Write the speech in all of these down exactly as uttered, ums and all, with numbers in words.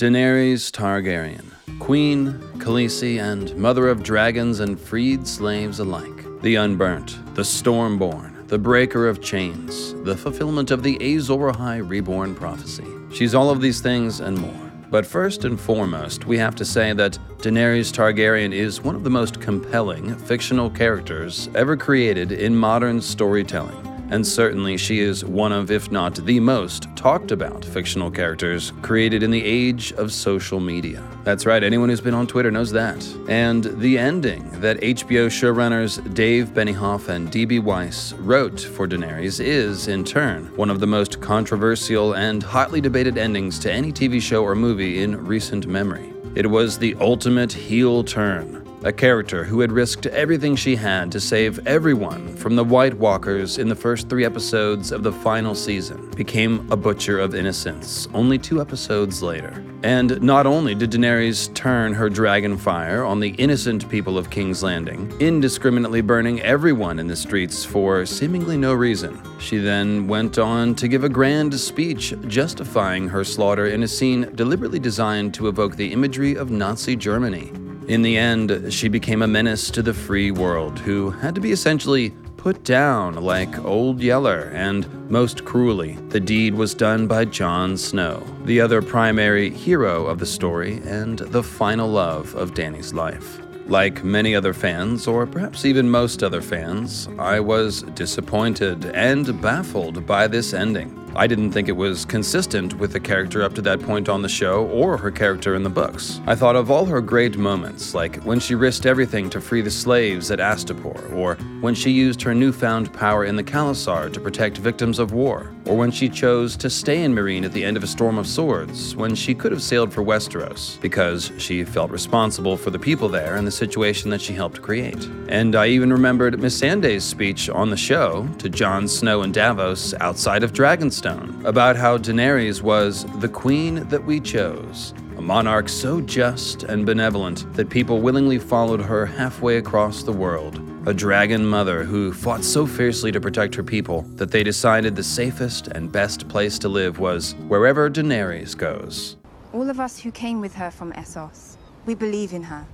Daenerys Targaryen, Queen, Khaleesi, and Mother of Dragons and freed slaves alike. The Unburnt, the Stormborn, the Breaker of Chains, the fulfillment of the Azor Ahai Reborn prophecy. She's all of these things and more. But first and foremost, we have to say that Daenerys Targaryen is one of the most compelling fictional characters ever created in modern storytelling. And certainly she is one of, if not the most, talked about fictional characters created in the age of social media. That's right, anyone who's been on Twitter knows that. And the ending that H B O showrunners Dave Benioff and D B Weiss wrote for Daenerys is, in turn, one of the most controversial and hotly debated endings to any T V show or movie in recent memory. It was the ultimate heel turn. A character who had risked everything she had to save everyone from the White Walkers in the first three episodes of the final season became a butcher of innocents only two episodes later. And not only did Daenerys turn her dragon fire on the innocent people of King's Landing, indiscriminately burning everyone in the streets for seemingly no reason, she then went on to give a grand speech justifying her slaughter in a scene deliberately designed to evoke the imagery of Nazi Germany. In the end, she became a menace to the free world, who had to be essentially put down like Old Yeller, and most cruelly, the deed was done by Jon Snow, the other primary hero of the story and the final love of Dany's life. Like many other fans, or perhaps even most other fans, I was disappointed and baffled by this ending. I didn't think it was consistent with the character up to that point on the show or her character in the books. I thought of all her great moments, like when she risked everything to free the slaves at Astapor, or when she used her newfound power in the Khalasar to protect victims of war, or when she chose to stay in Meereen at the end of A Storm of Swords, when she could have sailed for Westeros, because she felt responsible for the people there and the situation that she helped create. And I even remembered Missandei's speech on the show to Jon Snow and Davos outside of Dragonstone, about how Daenerys was the queen that we chose, a monarch so just and benevolent that people willingly followed her halfway across the world, a dragon mother who fought so fiercely to protect her people that they decided the safest and best place to live was wherever Daenerys goes. All of us who came with her from Essos, we believe in her.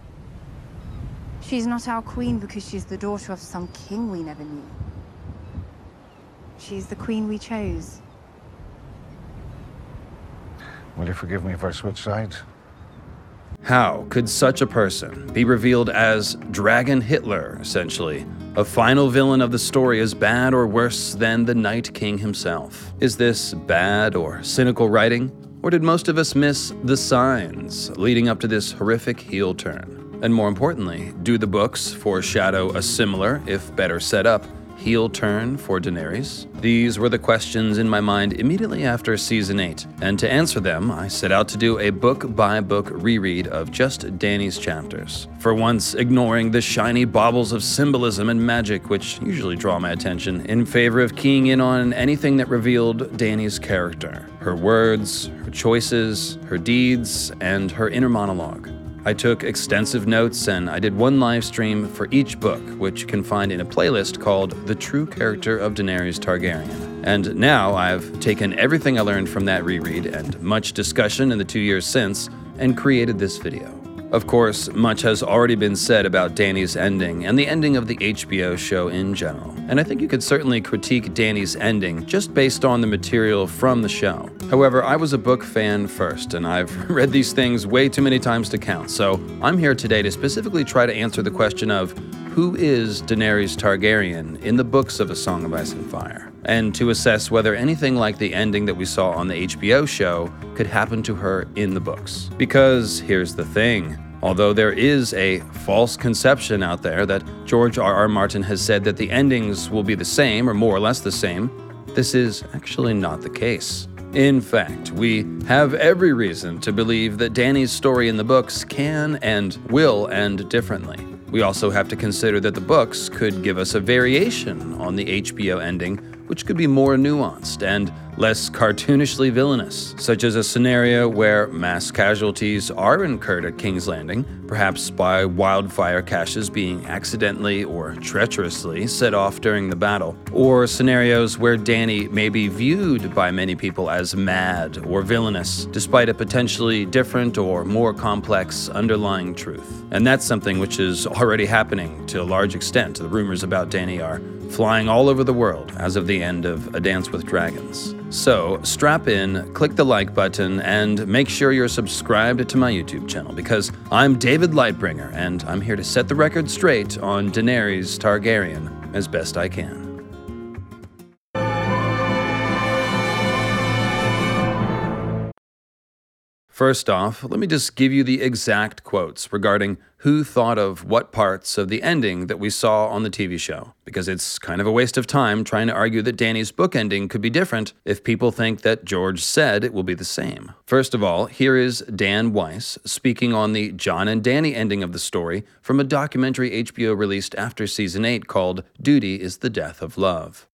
She's not our queen because she's the daughter of some king we never knew. She's the queen we chose. Will you forgive me if I switch sides? How could such a person be revealed as Dragon Hitler, essentially? A final villain of the story as bad or worse than the Night King himself. Is this bad or cynical writing? Or did most of us miss the signs leading up to this horrific heel turn? And more importantly, do the books foreshadow a similar, if better setup, heel turn for Daenerys? These were the questions in my mind immediately after Season eight, and to answer them, I set out to do a book-by-book reread of just Dany's chapters, for once ignoring the shiny baubles of symbolism and magic which usually draw my attention, in favor of keying in on anything that revealed Dany's character, her words, her choices, her deeds, and her inner monologue. I took extensive notes, and I did one live stream for each book, which you can find in a playlist called The True Character of Daenerys Targaryen. And now I've taken everything I learned from that reread and much discussion in the two years since and created this video. Of course, much has already been said about Dany's ending and the ending of the H B O show in general, and I think you could certainly critique Dany's ending just based on the material from the show. However, I was a book fan first, and I've read these things way too many times to count, so I'm here today to specifically try to answer the question of who is Daenerys Targaryen in the books of A Song of Ice and Fire, and to assess whether anything like the ending that we saw on the H B O show could happen to her in the books. Because here's the thing. Although there is a false conception out there that George R R. Martin has said that the endings will be the same or more or less the same, this is actually not the case. In fact, we have every reason to believe that Dany's story in the books can and will end differently. We also have to consider that the books could give us a variation on the H B O ending, which could be more nuanced and less cartoonishly villainous, such as a scenario where mass casualties are incurred at King's Landing, perhaps by wildfire caches being accidentally or treacherously set off during the battle, or scenarios where Dany may be viewed by many people as mad or villainous, despite a potentially different or more complex underlying truth. And that's something which is already happening to a large extent. The rumors about Dany are flying all over the world as of the end of A Dance with Dragons. So strap in, click the like button, and make sure you're subscribed to my YouTube channel, because I'm David Lightbringer, and I'm here to set the record straight on Daenerys Targaryen as best I can. First off, let me just give you the exact quotes regarding who thought of what parts of the ending that we saw on the T V show, because it's kind of a waste of time trying to argue that Dany's book ending could be different if people think that George said it will be the same. First of all, here is Dan Weiss speaking on the Jon and Dany ending of the story from a documentary H B O released after Season eight called Duty is the Death of Love.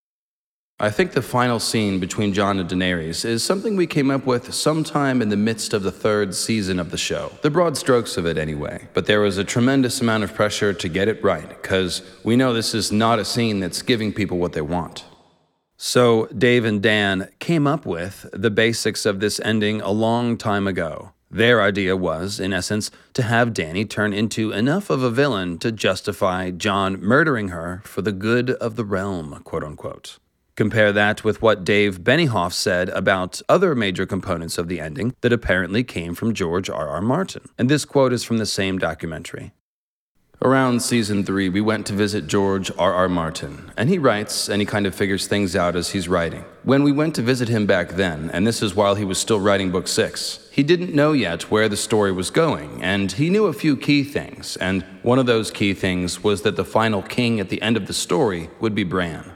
I think the final scene between Jon and Daenerys is something we came up with sometime in the midst of the third season of the show. The broad strokes of it anyway. But there was a tremendous amount of pressure to get it right, because we know this is not a scene that's giving people what they want. So Dave and Dan came up with the basics of this ending a long time ago. Their idea was, in essence, to have Dany turn into enough of a villain to justify Jon murdering her for the good of the realm, quote-unquote. Compare that with what Dave Benioff said about other major components of the ending that apparently came from George R R. Martin. And this quote is from the same documentary. Around Season three, we went to visit George R R. Martin, and he writes, and he kind of figures things out as he's writing. When we went to visit him back then, and this is while he was still writing Book six, he didn't know yet where the story was going, and he knew a few key things, and one of those key things was that the final king at the end of the story would be Bran.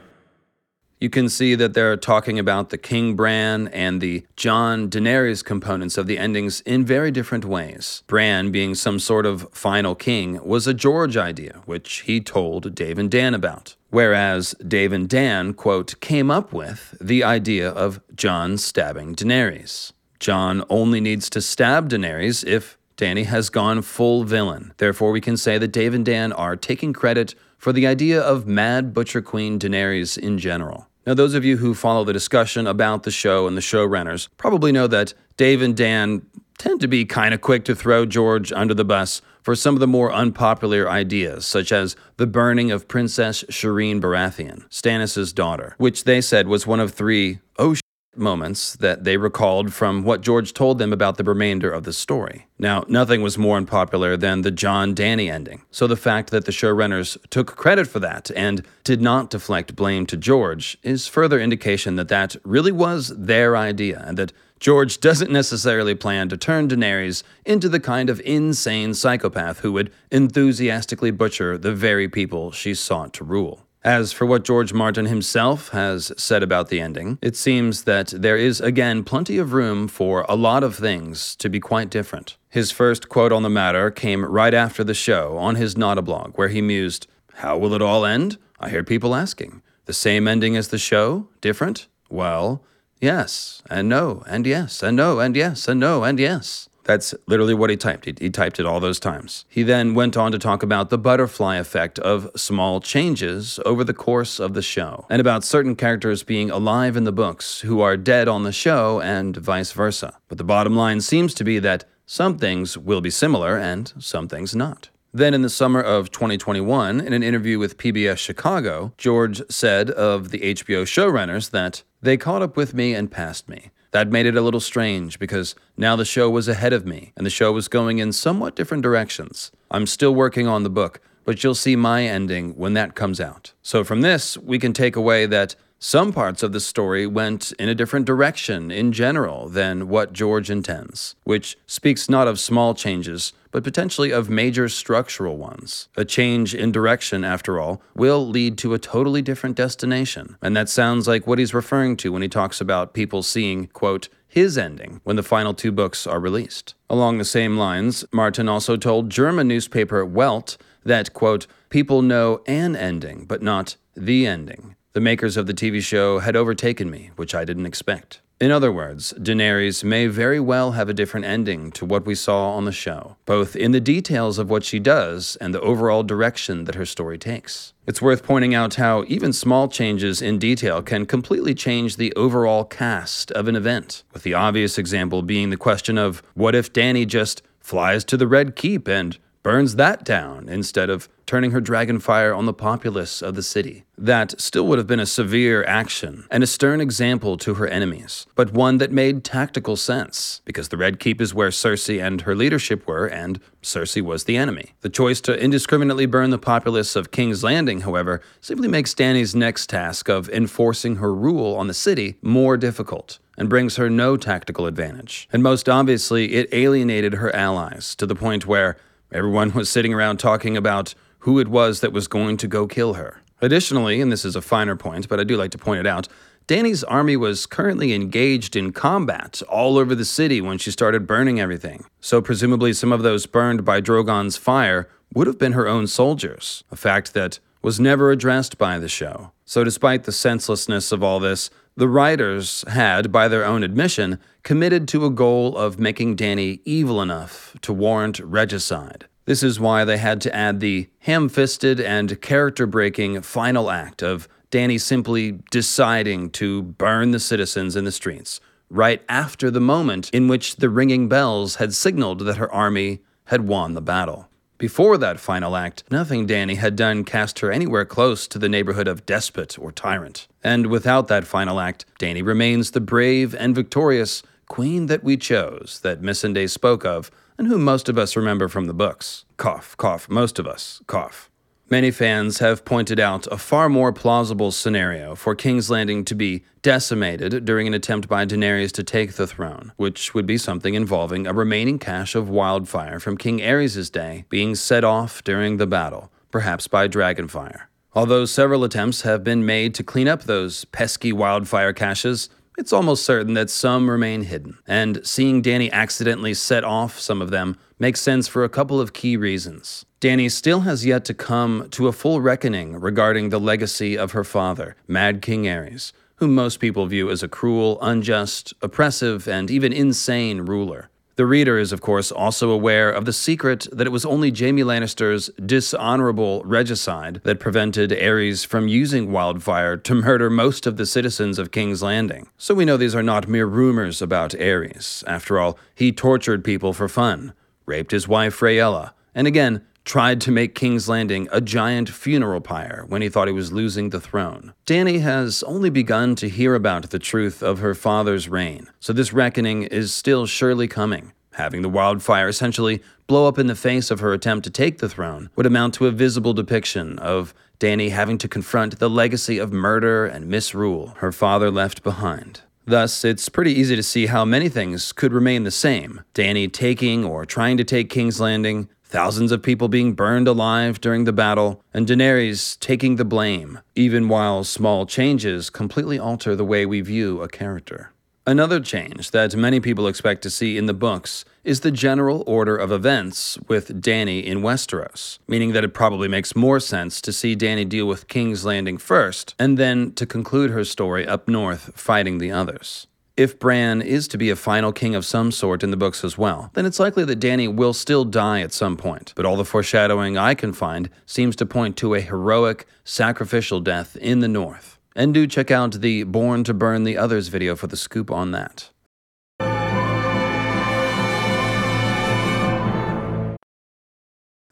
You can see that they're talking about the King Bran and the Jon Daenerys components of the endings in very different ways. Bran, being some sort of final king, was a George idea, which he told Dave and Dan about. Whereas Dave and Dan, quote, came up with the idea of Jon stabbing Daenerys. Jon only needs to stab Daenerys if Dany has gone full villain. Therefore, we can say that Dave and Dan are taking credit for the idea of Mad Butcher Queen Daenerys in general. Now, those of you who follow the discussion about the show and the showrunners probably know that Dave and Dan tend to be kind of quick to throw George under the bus for some of the more unpopular ideas, such as the burning of Princess Shireen Baratheon, Stannis' daughter, which they said was one of three oh sh** moments that they recalled from what George told them about the remainder of the story. Now, nothing was more unpopular than the Jon-Dany ending, so the fact that the showrunners took credit for that and did not deflect blame to George is further indication that that really was their idea, and that George doesn't necessarily plan to turn Daenerys into the kind of insane psychopath who would enthusiastically butcher the very people she sought to rule. As for what George Martin himself has said about the ending, it seems that there is, again, plenty of room for a lot of things to be quite different. His first quote on the matter came right after the show on his Notablog, where he mused, "How will it all end? I hear people asking. The same ending as the show? Different? Well, yes, and no, and yes, and no, and yes, and no, and yes." That's literally what he typed. He, he typed it all those times. He then went on to talk about the butterfly effect of small changes over the course of the show, and about certain characters being alive in the books who are dead on the show and vice versa. But the bottom line seems to be that some things will be similar and some things not. Then in the summer of twenty twenty-one, in an interview with P B S Chicago, George said of the H B O showrunners that they caught up with me and passed me. That made it a little strange because now the show was ahead of me and the show was going in somewhat different directions. I'm still working on the book, but you'll see my ending when that comes out. So from this, we can take away that some parts of the story went in a different direction in general than what George intends, which speaks not of small changes, but potentially of major structural ones. A change in direction, after all, will lead to a totally different destination. And that sounds like what he's referring to when he talks about people seeing, quote, his ending when the final two books are released. Along the same lines, Martin also told German newspaper Welt that, quote, people know an ending, but not the ending. The makers of the T V show had overtaken me, which I didn't expect. In other words, Daenerys may very well have a different ending to what we saw on the show, both in the details of what she does and the overall direction that her story takes. It's worth pointing out how even small changes in detail can completely change the overall cast of an event, with the obvious example being the question of what if Dany just flies to the Red Keep and burns that down instead of turning her dragonfire on the populace of the city. That still would have been a severe action and a stern example to her enemies, but one that made tactical sense, because the Red Keep is where Cersei and her leadership were, and Cersei was the enemy. The choice to indiscriminately burn the populace of King's Landing, however, simply makes Dany's next task of enforcing her rule on the city more difficult, and brings her no tactical advantage. And most obviously, it alienated her allies, to the point where everyone was sitting around talking about who it was that was going to go kill her. Additionally, and this is a finer point, but I do like to point it out, Dany's army was currently engaged in combat all over the city when she started burning everything. So presumably some of those burned by Drogon's fire would have been her own soldiers, a fact that was never addressed by the show. So despite the senselessness of all this, the writers had, by their own admission, committed to a goal of making Dany evil enough to warrant regicide. This is why they had to add the ham-fisted and character-breaking final act of Dany simply deciding to burn the citizens in the streets, right after the moment in which the ringing bells had signaled that her army had won the battle. Before that final act, nothing Dany had done cast her anywhere close to the neighborhood of despot or tyrant. And without that final act, Dany remains the brave and victorious queen that we chose, that Missandei spoke of, and whom most of us remember from the books. Cough, cough, most of us, cough. Many fans have pointed out a far more plausible scenario for King's Landing to be decimated during an attempt by Daenerys to take the throne, which would be something involving a remaining cache of wildfire from King Aerys' day being set off during the battle, perhaps by dragonfire. Although several attempts have been made to clean up those pesky wildfire caches, it's almost certain that some remain hidden, and seeing Dany accidentally set off some of them makes sense for a couple of key reasons. Dany still has yet to come to a full reckoning regarding the legacy of her father, Mad King Aerys, whom most people view as a cruel, unjust, oppressive, and even insane ruler. The reader is, of course, also aware of the secret that it was only Jaime Lannister's dishonorable regicide that prevented Aerys from using wildfire to murder most of the citizens of King's Landing. So we know these are not mere rumors about Aerys. After all, he tortured people for fun, raped his wife Rhaella, and again, tried to make King's Landing a giant funeral pyre when he thought he was losing the throne. Dany has only begun to hear about the truth of her father's reign, so this reckoning is still surely coming. Having the wildfire essentially blow up in the face of her attempt to take the throne would amount to a visible depiction of Dany having to confront the legacy of murder and misrule her father left behind. Thus, it's pretty easy to see how many things could remain the same. Dany taking or trying to take King's Landing, thousands of people being burned alive during the battle, and Daenerys taking the blame, even while small changes completely alter the way we view a character. Another change that many people expect to see in the books is the general order of events with Dany in Westeros, meaning that it probably makes more sense to see Dany deal with King's Landing first, and then to conclude her story up north fighting the others. If Bran is to be a final king of some sort in the books as well, then it's likely that Dany will still die at some point, but all the foreshadowing I can find seems to point to a heroic, sacrificial death in the north. And do check out the Born to Burn the Others video for the scoop on that.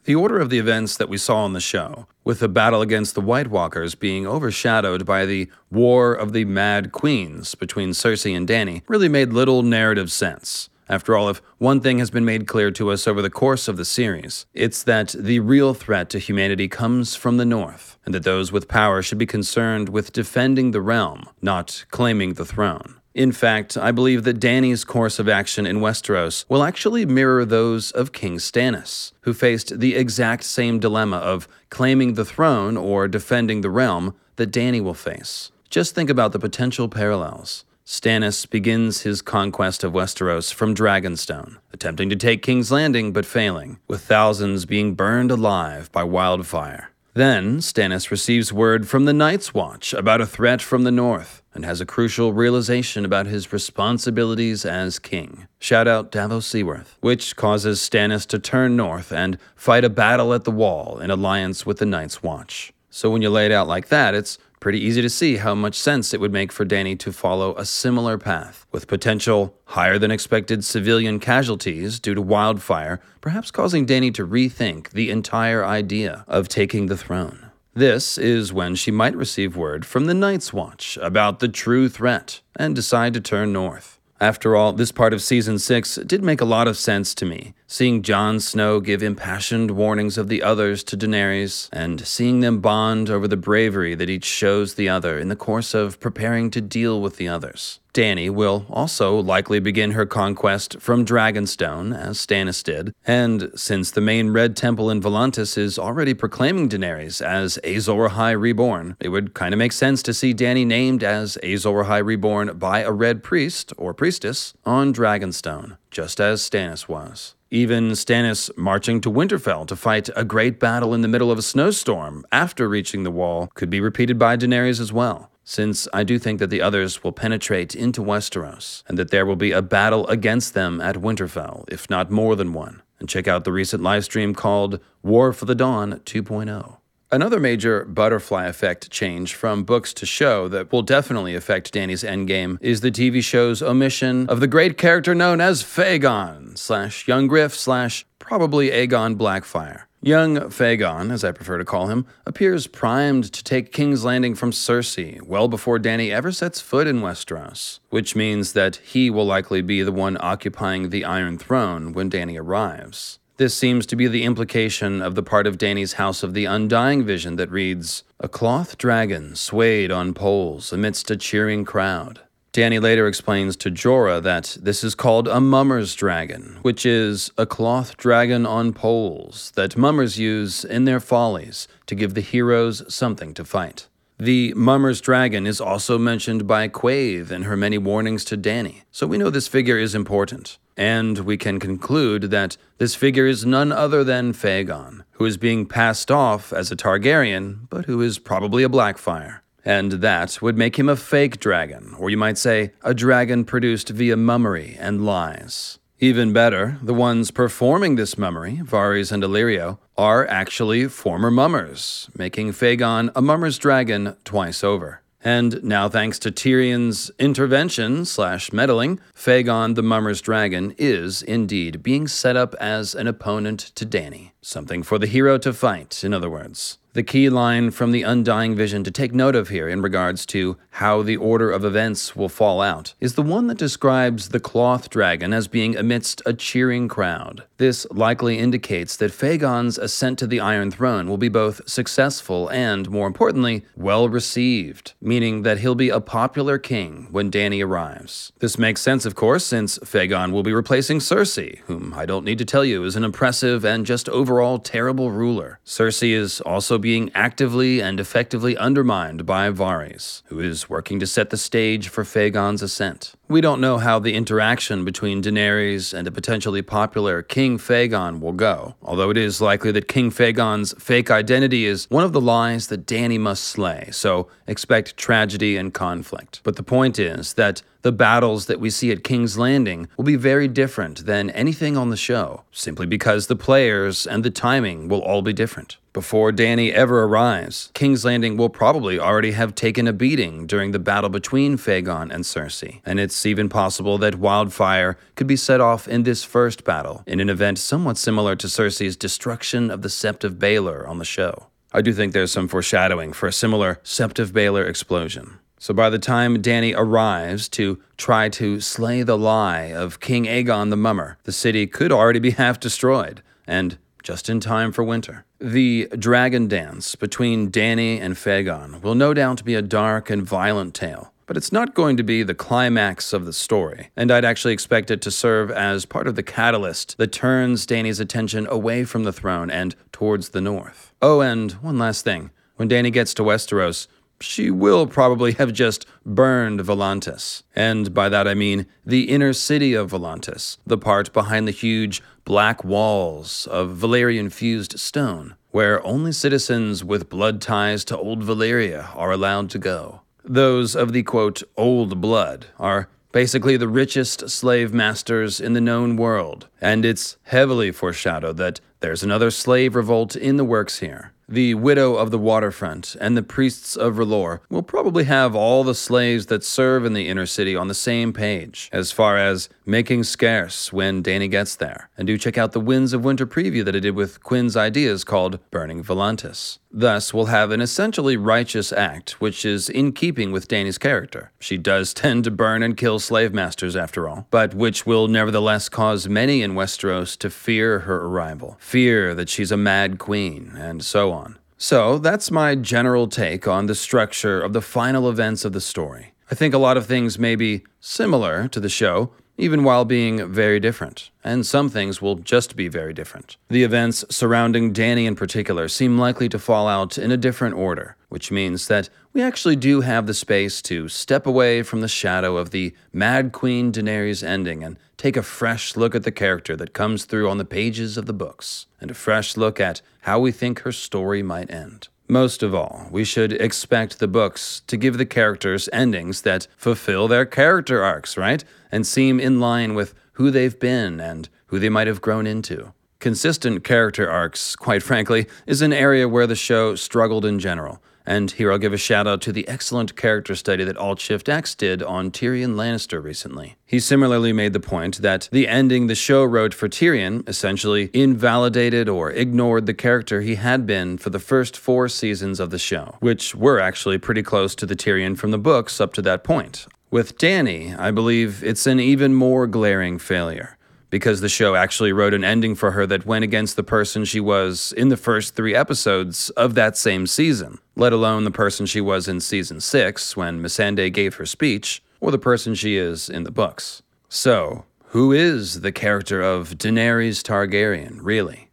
The order of the events that we saw on the show, with the battle against the White Walkers being overshadowed by the War of the Mad Queens between Cersei and Dany, really made little narrative sense. After all, if one thing has been made clear to us over the course of the series, it's that the real threat to humanity comes from the North, and that those with power should be concerned with defending the realm, not claiming the throne. In fact, I believe that Dany's course of action in Westeros will actually mirror those of King Stannis, who faced the exact same dilemma of claiming the throne or defending the realm that Dany will face. Just think about the potential parallels. Stannis begins his conquest of Westeros from Dragonstone, attempting to take King's Landing but failing, with thousands being burned alive by wildfire. Then, Stannis receives word from the Night's Watch about a threat from the north, and has a crucial realization about his responsibilities as king. Shout out Davos Seaworth, which causes Stannis to turn north and fight a battle at the Wall in alliance with the Night's Watch. So when you lay it out like that, it's pretty easy to see how much sense it would make for Dany to follow a similar path, with potential higher-than-expected civilian casualties due to wildfire, perhaps causing Dany to rethink the entire idea of taking the throne. This is when she might receive word from the Night's Watch about the true threat and decide to turn north. After all, this part of Season six did make a lot of sense to me, seeing Jon Snow give impassioned warnings of the others to Daenerys, and seeing them bond over the bravery that each shows the other in the course of preparing to deal with the others. Dany will also likely begin her conquest from Dragonstone, as Stannis did, and since the main Red Temple in Volantis is already proclaiming Daenerys as Azor Ahai Reborn, it would kind of make sense to see Dany named as Azor Ahai Reborn by a Red Priest or Priestess on Dragonstone, just as Stannis was. Even Stannis marching to Winterfell to fight a great battle in the middle of a snowstorm after reaching the Wall could be repeated by Daenerys as well, since I do think that the others will penetrate into Westeros, and that there will be a battle against them at Winterfell, if not more than one. And check out the recent livestream called War for the Dawn two point oh. Another major butterfly effect change from books to show that will definitely affect Dany's endgame is the T V show's omission of the great character known as Fagon, slash Young Griff, slash probably Aegon Blackfyre. Young Fagon, as I prefer to call him, appears primed to take King's Landing from Cersei well before Dany ever sets foot in Westeros, which means that he will likely be the one occupying the Iron Throne when Dany arrives. This seems to be the implication of the part of Dany's House of the Undying vision that reads, "A cloth dragon swayed on poles amidst a cheering crowd." Dany later explains to Jorah that this is called a mummer's dragon, which is a cloth dragon on poles that mummers use in their follies to give the heroes something to fight. The mummer's dragon is also mentioned by Quaithe in her many warnings to Dany, so we know this figure is important. And we can conclude that this figure is none other than Fagon, who is being passed off as a Targaryen, but who is probably a Blackfyre. And that would make him a fake dragon, or you might say, a dragon produced via mummery and lies. Even better, the ones performing this mummery, Varys and Illyrio, are actually former mummers, making Fagon a mummer's dragon twice over. And now, thanks to Tyrion's intervention slash meddling, Fagon the mummer's dragon is indeed being set up as an opponent to Dany. Something for the hero to fight, in other words. The key line from the Undying Vision to take note of here in regards to how the order of events will fall out is the one that describes the cloth dragon as being amidst a cheering crowd. This likely indicates that Fagon's ascent to the Iron Throne will be both successful and, more importantly, well-received, meaning that he'll be a popular king when Dany arrives. This makes sense, of course, since Fagon will be replacing Cersei, whom I don't need to tell you is an oppressive and just overall terrible ruler. Cersei is also being being actively and effectively undermined by Varys, who is working to set the stage for Fagon's ascent. We don't know how the interaction between Daenerys and a potentially popular King Fagon will go, although it is likely that King Fagon's fake identity is one of the lies that Dany must slay, so expect tragedy and conflict. But the point is that the battles that we see at King's Landing will be very different than anything on the show, simply because the players and the timing will all be different. Before Dany ever arrives, King's Landing will probably already have taken a beating during the battle between Fagon and Cersei, and it's even possible that wildfire could be set off in this first battle, in an event somewhat similar to Cersei's destruction of the Sept of Baelor on the show. I do think there's some foreshadowing for a similar Sept of Baelor explosion. So by the time Dany arrives to try to slay the lie of King Aegon the Mummer, the city could already be half destroyed, and just in time for winter. The dragon dance between Dany and Fagon will no doubt be a dark and violent tale, but it's not going to be the climax of the story, and I'd actually expect it to serve as part of the catalyst that turns Dany's attention away from the throne and towards the north. Oh, and one last thing. When Dany gets to Westeros, she will probably have just burned Volantis. And by that I mean the inner city of Volantis, the part behind the huge black walls of Valyrian-fused stone, where only citizens with blood ties to old Valyria are allowed to go. Those of the, quote, old blood are basically the richest slave masters in the known world, and it's heavily foreshadowed that there's another slave revolt in the works here. The Widow of the Waterfront and the Priests of R'hllor will probably have all the slaves that serve in the inner city on the same page, as far as making scarce when Dany gets there. And do check out the Winds of Winter preview that I did with Quinn's ideas called Burning Volantis. Thus, we'll have an essentially righteous act, which is in keeping with Dany's character. She does tend to burn and kill slave masters, after all, but which will nevertheless cause many in Westeros to fear her arrival, fear that she's a mad queen, and so on. So, that's my general take on the structure of the final events of the story. I think a lot of things may be similar to the show, even while being very different. And some things will just be very different. The events surrounding Dany in particular seem likely to fall out in a different order, which means that we actually do have the space to step away from the shadow of the Mad Queen Daenerys ending and take a fresh look at the character that comes through on the pages of the books, and a fresh look at how we think her story might end. Most of all, we should expect the books to give the characters endings that fulfill their character arcs, right? And seem in line with who they've been and who they might have grown into. Consistent character arcs, quite frankly, is an area where the show struggled in general. And here I'll give a shout out to the excellent character study that Alt Shift X did on Tyrion Lannister recently. He similarly made the point that the ending the show wrote for Tyrion essentially invalidated or ignored the character he had been for the first four seasons of the show, which were actually pretty close to the Tyrion from the books up to that point. With Dany, I believe it's an even more glaring failure, because the show actually wrote an ending for her that went against the person she was in the first three episodes of that same season, let alone the person she was in season six when Missandei gave her speech, or the person she is in the books. So, who is the character of Daenerys Targaryen, really?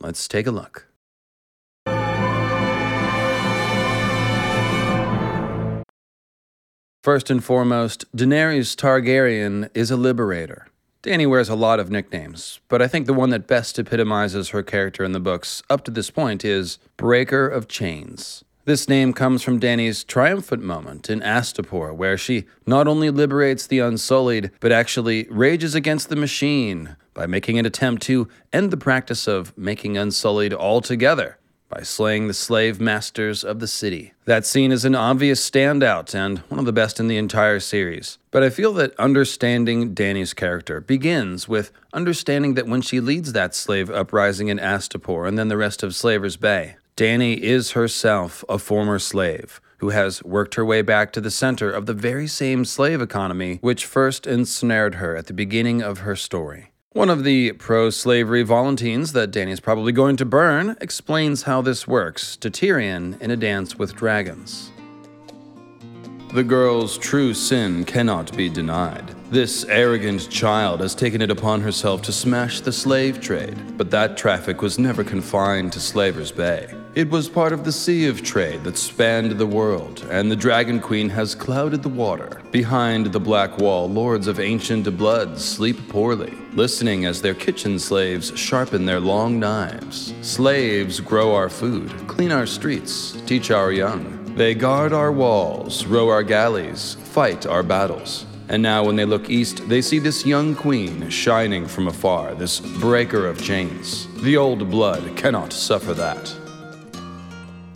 Let's take a look. First and foremost, Daenerys Targaryen is a liberator. Dany wears a lot of nicknames, but I think the one that best epitomizes her character in the books up to this point is Breaker of Chains. This name comes from Dany's triumphant moment in Astapor, where she not only liberates the Unsullied, but actually rages against the machine by making an attempt to end the practice of making Unsullied altogether by slaying the slave masters of the city. That scene is an obvious standout and one of the best in the entire series. But I feel that understanding Dany's character begins with understanding that when she leads that slave uprising in Astapor and then the rest of Slaver's Bay, Dany is herself a former slave who has worked her way back to the center of the very same slave economy which first ensnared her at the beginning of her story. One of the pro-slavery Volunteers that Dany's probably going to burn explains how this works to Tyrion in A Dance with Dragons. The girl's true sin cannot be denied. This arrogant child has taken it upon herself to smash the slave trade, but that traffic was never confined to Slaver's Bay. It was part of the sea of trade that spanned the world, and the Dragon Queen has clouded the water. Behind the black wall, lords of ancient bloods sleep poorly, listening as their kitchen slaves sharpen their long knives. Slaves grow our food, clean our streets, teach our young. They guard our walls, row our galleys, fight our battles. And now when they look east, they see this young queen shining from afar, this breaker of chains. The old blood cannot suffer that.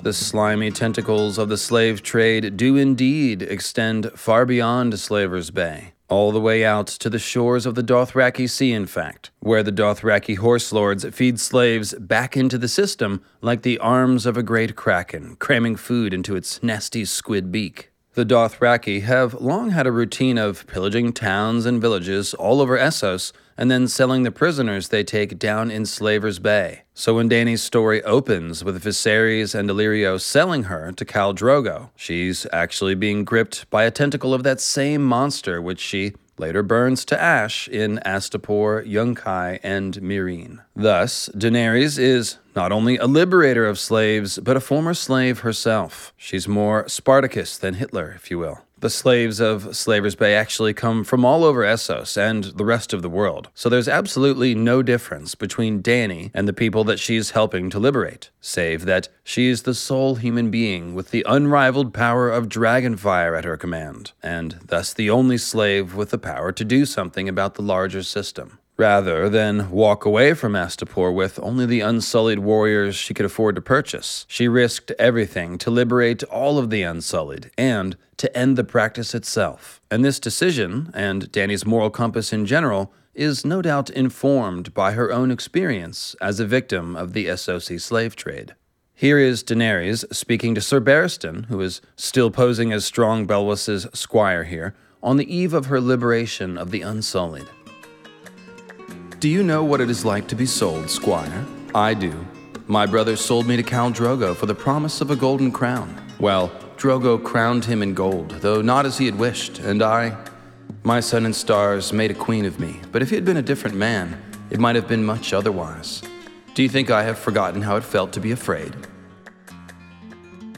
The slimy tentacles of the slave trade do indeed extend far beyond Slaver's Bay, all the way out to the shores of the Dothraki Sea, in fact, where the Dothraki horse lords feed slaves back into the system like the arms of a great kraken, cramming food into its nasty squid beak. The Dothraki have long had a routine of pillaging towns and villages all over Essos and then selling the prisoners they take down in Slaver's Bay. So when Dany's story opens with Viserys and Illyrio selling her to Khal Drogo, she's actually being gripped by a tentacle of that same monster which she later burns to ash in Astapor, Yunkai, and Meereen. Thus, Daenerys is not only a liberator of slaves, but a former slave herself. She's more Spartacus than Hitler, if you will. The slaves of Slaver's Bay actually come from all over Essos and the rest of the world, so there's absolutely no difference between Dany and the people that she's helping to liberate, save that she is the sole human being with the unrivaled power of dragonfire at her command, and thus the only slave with the power to do something about the larger system. Rather than walk away from Astapor with only the Unsullied warriors she could afford to purchase, she risked everything to liberate all of the Unsullied and to end the practice itself. And this decision, and Dany's moral compass in general, is no doubt informed by her own experience as a victim of the Essos slave trade. Here is Daenerys speaking to Ser Barristan, who is still posing as Strong Belwas's squire here, on the eve of her liberation of the Unsullied. Do you know what it is like to be sold, squire? I do. My brother sold me to Khal Drogo for the promise of a golden crown. Well, Drogo crowned him in gold, though not as he had wished, and I, my son and stars, made a queen of me. But if he had been a different man, it might have been much otherwise. Do you think I have forgotten how it felt to be afraid?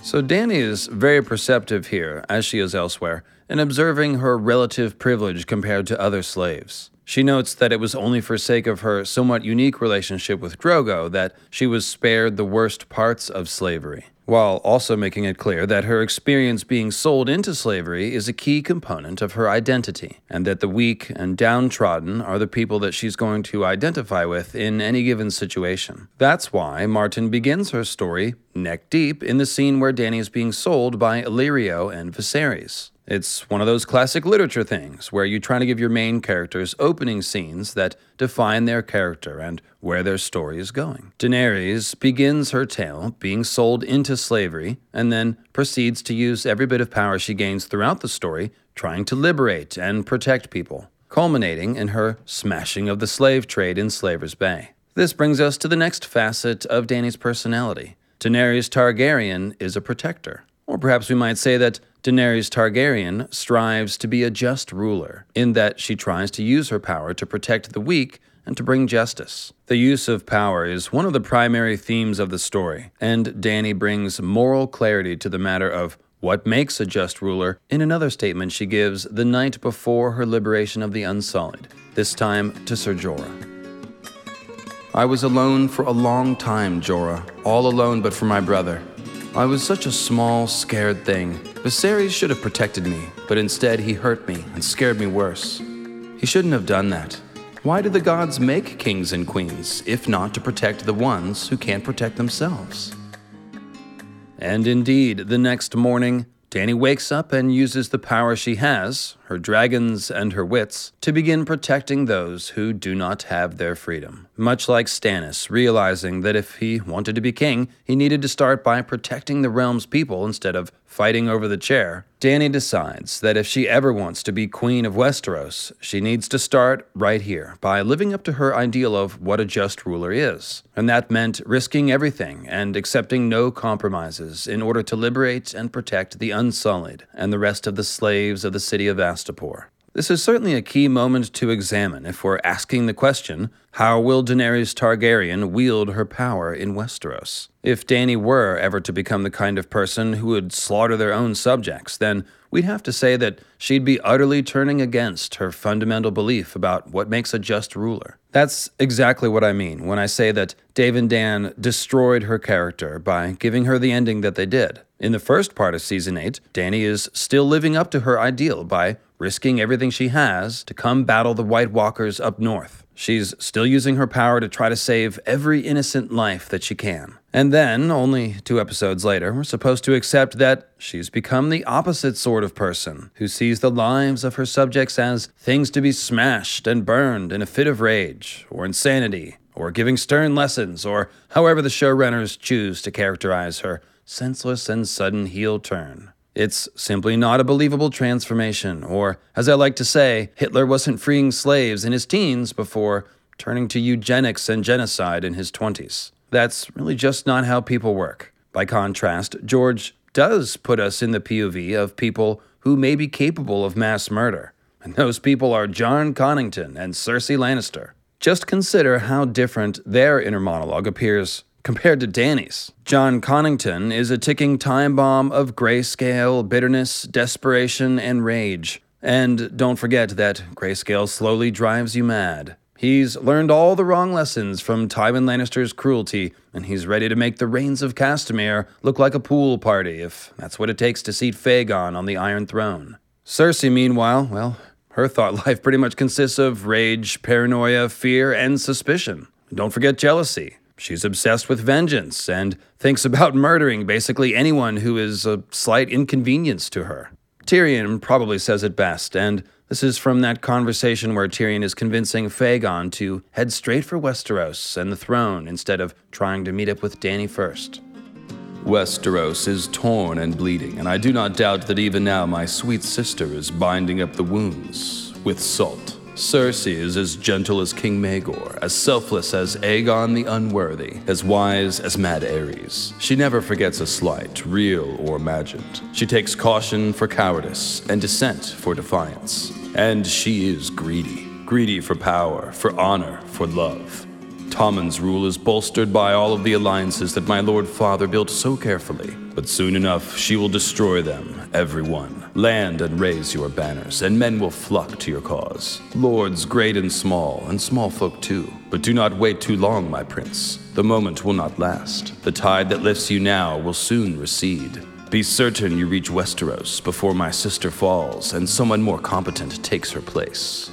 So Dany is very perceptive here, as she is elsewhere, in observing her relative privilege compared to other slaves. She notes that it was only for sake of her somewhat unique relationship with Drogo that she was spared the worst parts of slavery, while also making it clear that her experience being sold into slavery is a key component of her identity, and that the weak and downtrodden are the people that she's going to identify with in any given situation. That's why Martin begins her story neck deep in the scene where Dany is being sold by Illyrio and Viserys. It's one of those classic literature things where you try to give your main characters opening scenes that define their character and where their story is going. Daenerys begins her tale being sold into slavery and then proceeds to use every bit of power she gains throughout the story trying to liberate and protect people, culminating in her smashing of the slave trade in Slaver's Bay. This brings us to the next facet of Dany's personality. Daenerys Targaryen is a protector. Or perhaps we might say that Daenerys Targaryen strives to be a just ruler, in that she tries to use her power to protect the weak and to bring justice. The use of power is one of the primary themes of the story, and Dany brings moral clarity to the matter of what makes a just ruler in another statement she gives the night before her liberation of the Unsullied, this time to Ser Jorah. I was alone for a long time, Jorah, all alone but for my brother. I was such a small, scared thing. Viserys should have protected me, but instead he hurt me and scared me worse. He shouldn't have done that. Why did the gods make kings and queens, if not to protect the ones who can't protect themselves? And indeed, the next morning, Dany wakes up and uses the power she has, her dragons and her wits, to begin protecting those who do not have their freedom. Much like Stannis, realizing that if he wanted to be king, he needed to start by protecting the realm's people instead of fighting over the chair, Dany decides that if she ever wants to be queen of Westeros, she needs to start right here by living up to her ideal of what a just ruler is. And that meant risking everything and accepting no compromises in order to liberate and protect the Unsullied and the rest of the slaves of the city of Astapor. This is certainly a key moment to examine if we're asking the question, how will Daenerys Targaryen wield her power in Westeros? If Dany were ever to become the kind of person who would slaughter their own subjects, then we'd have to say that she'd be utterly turning against her fundamental belief about what makes a just ruler. That's exactly what I mean when I say that Dave and Dan destroyed her character by giving her the ending that they did. In the first part of Season eight, Dany is still living up to her ideal by risking everything she has to come battle the White Walkers up north. She's still using her power to try to save every innocent life that she can. And then, only two episodes later, we're supposed to accept that she's become the opposite sort of person, who sees the lives of her subjects as things to be smashed and burned in a fit of rage, or insanity, or giving stern lessons, or however the showrunners choose to characterize her senseless and sudden heel turn. It's simply not a believable transformation, or, as I like to say, Hitler wasn't freeing slaves in his teens before turning to eugenics and genocide in his twenties. That's really just not how people work. By contrast, George does put us in the P O V of people who may be capable of mass murder, and those people are Jon Connington and Cersei Lannister. Just consider how different their inner monologue appears compared to Dany's. John Connington is a ticking time bomb of grayscale, bitterness, desperation, and rage. And don't forget that grayscale slowly drives you mad. He's learned all the wrong lessons from Tywin Lannister's cruelty, and he's ready to make the Reigns of Castamere look like a pool party, if that's what it takes to seat Fagon on the Iron Throne. Cersei, meanwhile, well, her thought life pretty much consists of rage, paranoia, fear, and suspicion. Don't forget jealousy. She's obsessed with vengeance and thinks about murdering basically anyone who is a slight inconvenience to her. Tyrion probably says it best, and this is from that conversation where Tyrion is convincing Fagon to head straight for Westeros and the throne instead of trying to meet up with Dany first. Westeros is torn and bleeding, and I do not doubt that even now my sweet sister is binding up the wounds with salt. Cersei is as gentle as King Maegor, as selfless as Aegon the Unworthy, as wise as Mad Aerys. She never forgets a slight, real or imagined. She takes caution for cowardice and dissent for defiance. And she is greedy. Greedy for power, for honor, for love. Tommen's rule is bolstered by all of the alliances that my lord father built so carefully. But soon enough, she will destroy them, every one. Land and raise your banners, and men will flock to your cause. Lords great and small, and small folk too. But do not wait too long, my prince. The moment will not last. The tide that lifts you now will soon recede. Be certain you reach Westeros before my sister falls, and someone more competent takes her place.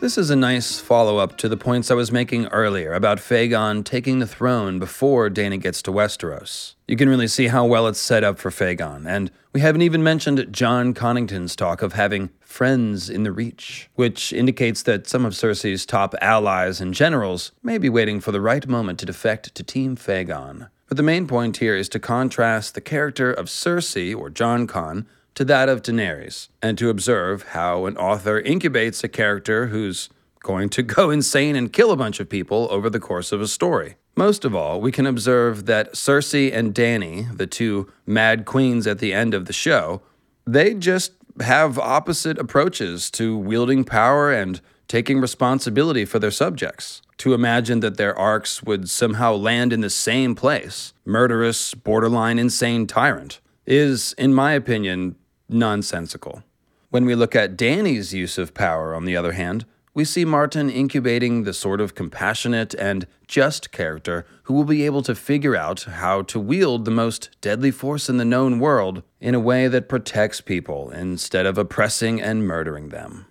This is a nice follow-up to the points I was making earlier about Fagon taking the throne before Dany gets to Westeros. You can really see how well it's set up for Fagon, and we haven't even mentioned John Connington's talk of having friends in the Reach, which indicates that some of Cersei's top allies and generals may be waiting for the right moment to defect to Team Fagon. But the main point here is to contrast the character of Cersei, or Jon Conn, to that of Daenerys, and to observe how an author incubates a character who's going to go insane and kill a bunch of people over the course of a story. Most of all, we can observe that Cersei and Dany, the two mad queens at the end of the show, they just have opposite approaches to wielding power and taking responsibility for their subjects. To imagine that their arcs would somehow land in the same place, murderous, borderline insane tyrant, is, in my opinion, nonsensical. When we look at Dany's use of power, on the other hand, we see Martin incubating the sort of compassionate and just character who will be able to figure out how to wield the most deadly force in the known world in a way that protects people instead of oppressing and murdering them.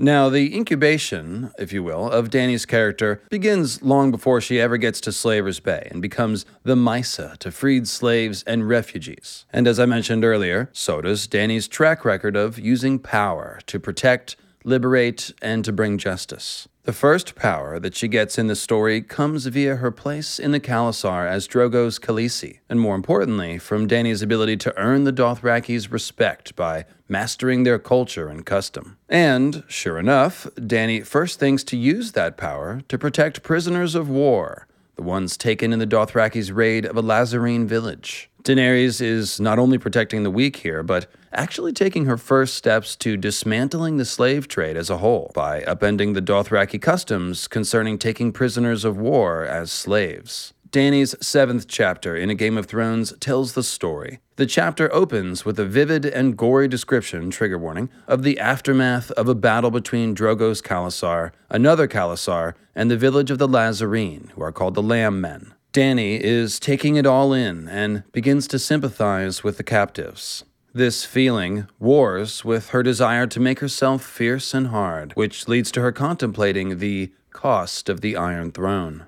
Now, the incubation, if you will, of Dany's character begins long before she ever gets to Slaver's Bay and becomes the Mysa to freed slaves and refugees. And as I mentioned earlier, so does Dany's track record of using power to protect, liberate, and to bring justice. The first power that she gets in the story comes via her place in the Khalasar as Drogo's Khaleesi, and more importantly, from Dany's ability to earn the Dothraki's respect by mastering their culture and custom. And, sure enough, Dany first thinks to use that power to protect prisoners of war, the ones taken in the Dothraki's raid of a Lazarene village. Daenerys is not only protecting the weak here, but actually taking her first steps to dismantling the slave trade as a whole by upending the Dothraki customs concerning taking prisoners of war as slaves. Dany's seventh chapter in A Game of Thrones tells the story. The chapter opens with a vivid and gory description, trigger warning, of the aftermath of a battle between Drogo's Khalasar, another Khalasar, and the village of the Lazarene, who are called the Lamb Men. Dany is taking it all in and begins to sympathize with the captives. This feeling wars with her desire to make herself fierce and hard, which leads to her contemplating the cost of the Iron Throne.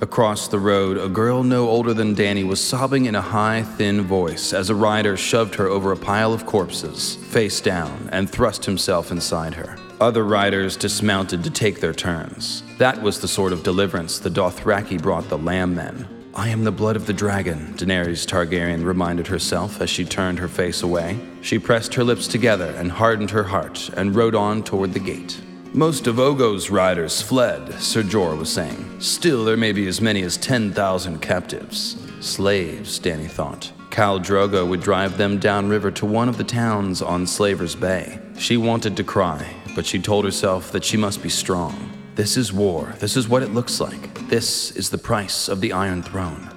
Across the road, a girl no older than Dany was sobbing in a high, thin voice as a rider shoved her over a pile of corpses, face down, and thrust himself inside her. Other riders dismounted to take their turns. That was the sort of deliverance the Dothraki brought the Lamb Men. I am the blood of the dragon, Daenerys Targaryen reminded herself as she turned her face away. She pressed her lips together and hardened her heart and rode on toward the gate. Most of Ogo's riders fled, Ser Jorah was saying. Still, there may be as many as ten thousand captives. Slaves, Dany thought. Khal Drogo would drive them downriver to one of the towns on Slaver's Bay. She wanted to cry, but she told herself that she must be strong. This is war. This is what it looks like. This is the price of the Iron Throne.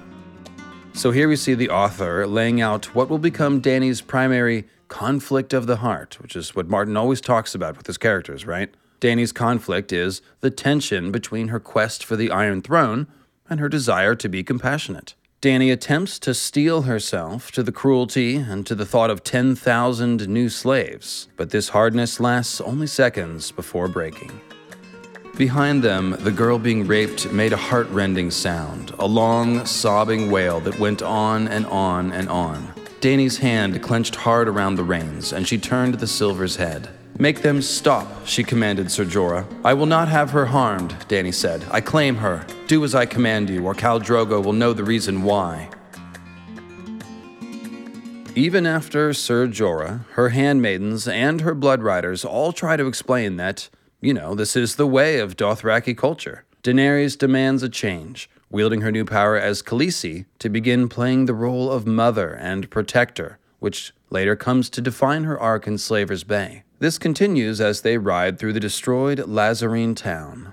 So here we see the author laying out what will become Dany's primary conflict of the heart, which is what Martin always talks about with his characters, right? Dany's conflict is the tension between her quest for the Iron Throne and her desire to be compassionate. Dany attempts to steel herself to the cruelty and to the thought of ten thousand new slaves, but this hardness lasts only seconds before breaking. Behind them, the girl being raped made a heart-rending sound, a long, sobbing wail that went on and on and on. Dany's hand clenched hard around the reins, and she turned the Silver's head. "Make them stop," she commanded Ser Jorah. "I will not have her harmed," Dany said. "I claim her. Do as I command you, or Khal Drogo will know the reason why." Even after Ser Jorah, her handmaidens, and her bloodriders all try to explain that, you know, this is the way of Dothraki culture, Daenerys demands a change, wielding her new power as Khaleesi to begin playing the role of mother and protector, which later comes to define her arc in Slaver's Bay. This continues as they ride through the destroyed Lazarine town.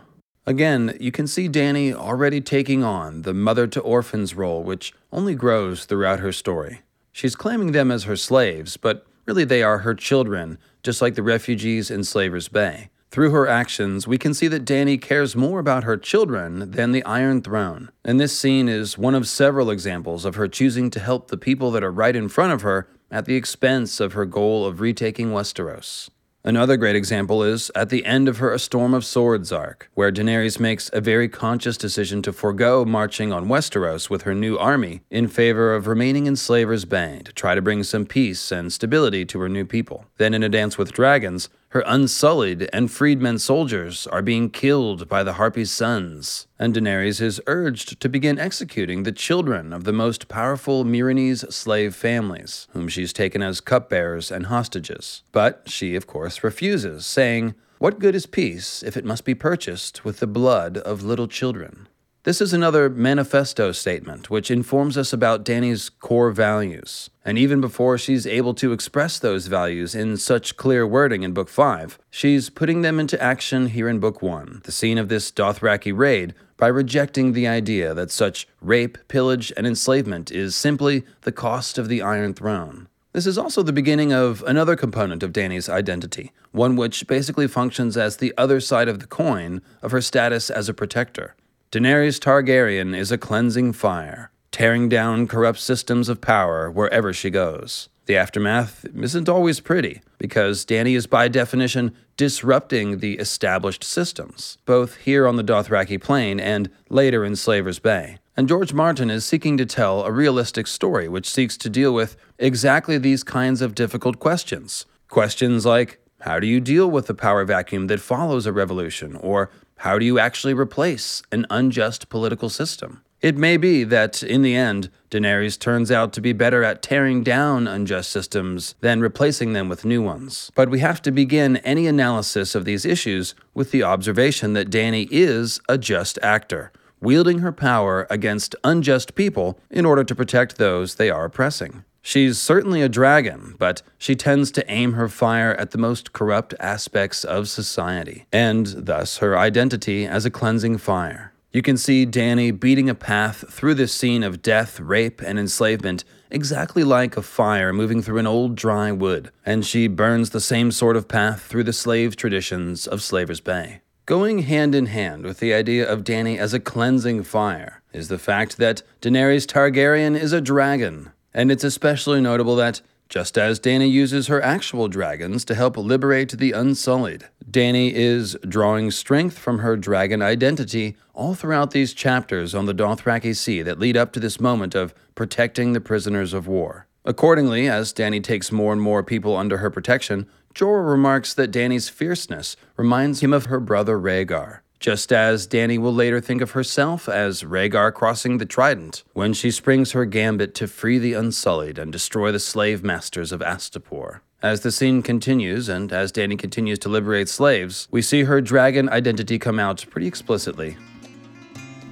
Again, you can see Dany already taking on the mother-to-orphans role, which only grows throughout her story. She's claiming them as her slaves, but really they are her children, just like the refugees in Slaver's Bay. Through her actions, we can see that Dany cares more about her children than the Iron Throne, and this scene is one of several examples of her choosing to help the people that are right in front of her at the expense of her goal of retaking Westeros. Another great example is at the end of her A Storm of Swords arc, where Daenerys makes a very conscious decision to forego marching on Westeros with her new army in favor of remaining in Slaver's Bay to try to bring some peace and stability to her new people. Then in A Dance with Dragons, her Unsullied and freedmen soldiers are being killed by the Harpy's sons, and Daenerys is urged to begin executing the children of the most powerful Meereenese slave families, whom she's taken as cupbearers and hostages. But she, of course, refuses, saying, "What good is peace if it must be purchased with the blood of little children?" This is another manifesto statement, which informs us about Dany's core values. And even before she's able to express those values in such clear wording in Book five, she's putting them into action here in Book one, the scene of this Dothraki raid, by rejecting the idea that such rape, pillage, and enslavement is simply the cost of the Iron Throne. This is also the beginning of another component of Dany's identity, one which basically functions as the other side of the coin of her status as a protector. Daenerys Targaryen is a cleansing fire, tearing down corrupt systems of power wherever she goes. The aftermath isn't always pretty, because Dany is by definition disrupting the established systems, both here on the Dothraki Plain and later in Slaver's Bay. And George Martin is seeking to tell a realistic story which seeks to deal with exactly these kinds of difficult questions. Questions like, how do you deal with the power vacuum that follows a revolution, or how do you actually replace an unjust political system? It may be that, in the end, Daenerys turns out to be better at tearing down unjust systems than replacing them with new ones. But we have to begin any analysis of these issues with the observation that Dany is a just actor, wielding her power against unjust people in order to protect those they are oppressing. She's certainly a dragon, but she tends to aim her fire at the most corrupt aspects of society, and thus her identity as a cleansing fire. You can see Dany beating a path through this scene of death, rape, and enslavement exactly like a fire moving through an old dry wood, and she burns the same sort of path through the slave traditions of Slaver's Bay. Going hand in hand with the idea of Dany as a cleansing fire is the fact that Daenerys Targaryen is a dragon. And it's especially notable that, just as Dany uses her actual dragons to help liberate the Unsullied, Dany is drawing strength from her dragon identity all throughout these chapters on the Dothraki Sea that lead up to this moment of protecting the prisoners of war. Accordingly, as Dany takes more and more people under her protection, Jorah remarks that Dany's fierceness reminds him of her brother Rhaegar, just as Dany will later think of herself as Rhaegar crossing the Trident when she springs her gambit to free the Unsullied and destroy the slave masters of Astapor. As the scene continues, and as Dany continues to liberate slaves, we see her dragon identity come out pretty explicitly.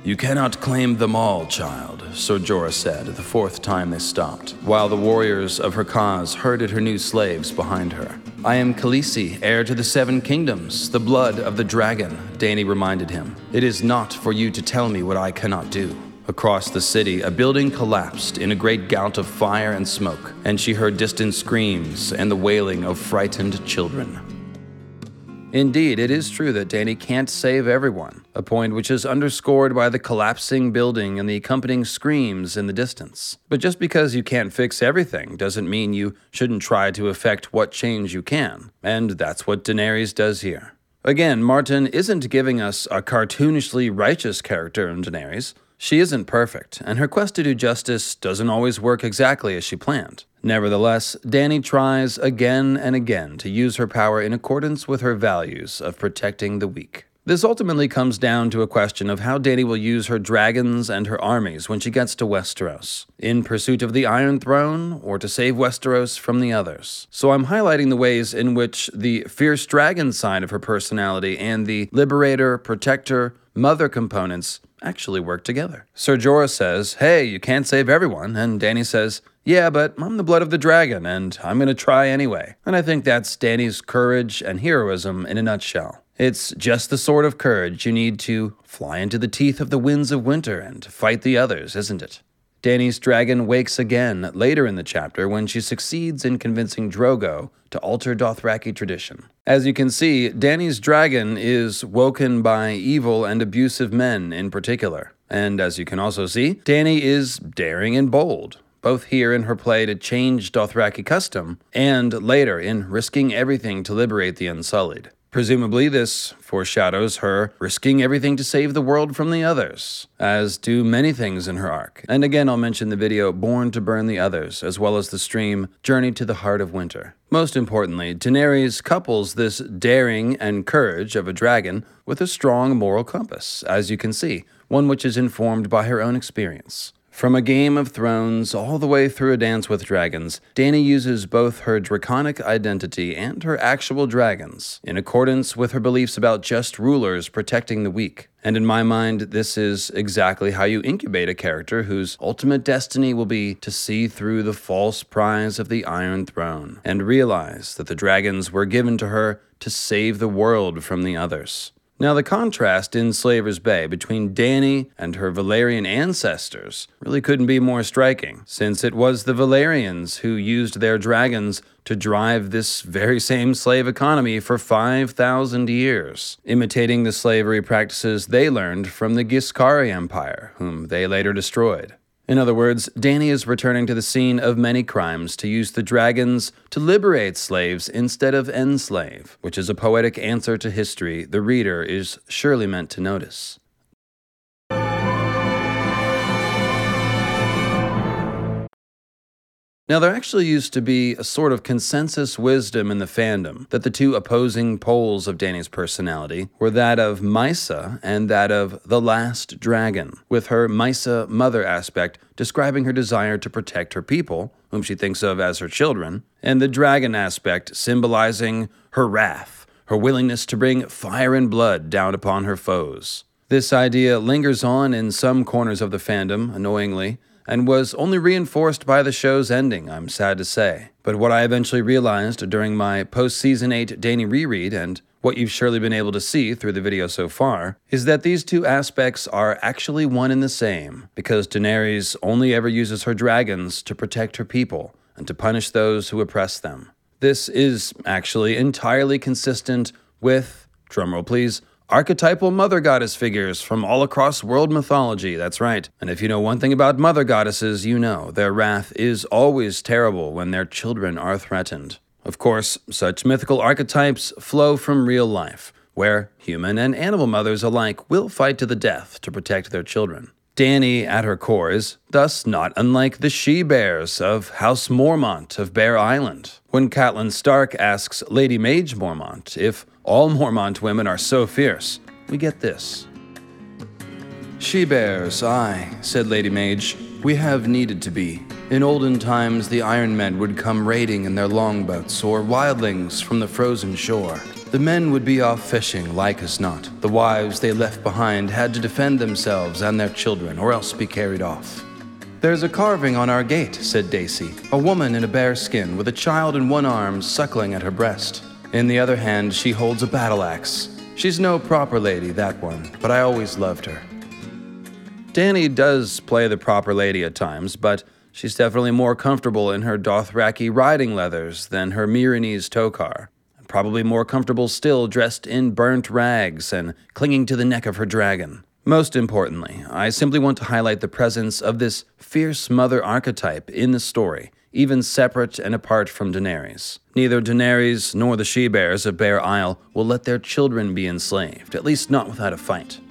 "You cannot claim them all, child," Ser Jorah said the fourth time they stopped, while the warriors of her cause herded her new slaves behind her. I am Khaleesi, heir to the Seven Kingdoms, the blood of the dragon, Dany reminded him. It is not for you to tell me what I cannot do. Across the city, a building collapsed in a great gout of fire and smoke, and she heard distant screams and the wailing of frightened children. Indeed, it is true that Dany can't save everyone, a point which is underscored by the collapsing building and the accompanying screams in the distance. But just because you can't fix everything doesn't mean you shouldn't try to affect what change you can, and that's what Daenerys does here. Again, Martin isn't giving us a cartoonishly righteous character in Daenerys. She isn't perfect, and her quest to do justice doesn't always work exactly as she planned. Nevertheless, Dany tries again and again to use her power in accordance with her values of protecting the weak. This ultimately comes down to a question of how Dany will use her dragons and her armies when she gets to Westeros, in pursuit of the Iron Throne or to save Westeros from the others. So I'm highlighting the ways in which the fierce dragon side of her personality and the liberator, protector, mother components actually work together. Ser Jorah says, hey, you can't save everyone, and Dany says, yeah, but I'm the blood of the dragon, and I'm gonna try anyway. And I think that's Dany's courage and heroism in a nutshell. It's just the sort of courage you need to fly into the teeth of the winds of winter and fight the others, isn't it? Dany's dragon wakes again later in the chapter when she succeeds in convincing Drogo to alter Dothraki tradition. As you can see, Dany's dragon is woken by evil and abusive men in particular. And as you can also see, Dany is daring and bold, both here in her play to change Dothraki custom and later in risking everything to liberate the Unsullied. Presumably, this foreshadows her risking everything to save the world from the others, as do many things in her arc. And again, I'll mention the video Born to Burn the Others, as well as the stream Journey to the Heart of Winter. Most importantly, Daenerys couples this daring and courage of a dragon with a strong moral compass, as you can see, one which is informed by her own experience. From A Game of Thrones all the way through A Dance with Dragons, Dany uses both her draconic identity and her actual dragons, in accordance with her beliefs about just rulers protecting the weak. And in my mind, this is exactly how you incubate a character whose ultimate destiny will be to see through the false prize of the Iron Throne, and realize that the dragons were given to her to save the world from the others. Now, the contrast in Slaver's Bay between Dany and her Valyrian ancestors really couldn't be more striking, since it was the Valyrians who used their dragons to drive this very same slave economy for five thousand years, imitating the slavery practices they learned from the Giscari Empire, whom they later destroyed. In other words, Dany is returning to the scene of many crimes to use the dragons to liberate slaves instead of enslave, which is a poetic answer to history the reader is surely meant to notice. Now, there actually used to be a sort of consensus wisdom in the fandom that the two opposing poles of Dany's personality were that of Mysa and that of the Last Dragon, with her Mysa mother aspect describing her desire to protect her people, whom she thinks of as her children, and the dragon aspect symbolizing her wrath, her willingness to bring fire and blood down upon her foes. This idea lingers on in some corners of the fandom, annoyingly, and was only reinforced by the show's ending, I'm sad to say. But what I eventually realized during my post-season eight Dany reread, and what you've surely been able to see through the video so far, is that these two aspects are actually one and the same, because Daenerys only ever uses her dragons to protect her people and to punish those who oppress them. This is actually entirely consistent with, drumroll please, archetypal mother goddess figures from all across world mythology, that's right. And if you know one thing about mother goddesses, you know their wrath is always terrible when their children are threatened. Of course, such mythical archetypes flow from real life, where human and animal mothers alike will fight to the death to protect their children. Dany, at her core, is thus not unlike the she-bears of House Mormont of Bear Island. When Catelyn Stark asks Lady Mage Mormont if all Mormont women are so fierce, we get this. She-bears, aye, said Lady Mage, we have needed to be. In olden times, the Iron Men would come raiding in their longboats or wildlings from the frozen shore. The men would be off fishing, like as not. The wives they left behind had to defend themselves and their children, or else be carried off. There's a carving on our gate, said Daisy, a woman in a bear skin with a child in one arm suckling at her breast. In the other hand, she holds a battle axe. She's no proper lady, that one, but I always loved her. Dany does play the proper lady at times, but she's definitely more comfortable in her Dothraki riding leathers than her Myronese tokar. Probably more comfortable still dressed in burnt rags and clinging to the neck of her dragon. Most importantly, I simply want to highlight the presence of this fierce mother archetype in the story, even separate and apart from Daenerys. Neither Daenerys nor the she-bears of Bear Isle will let their children be enslaved, at least not without a fight.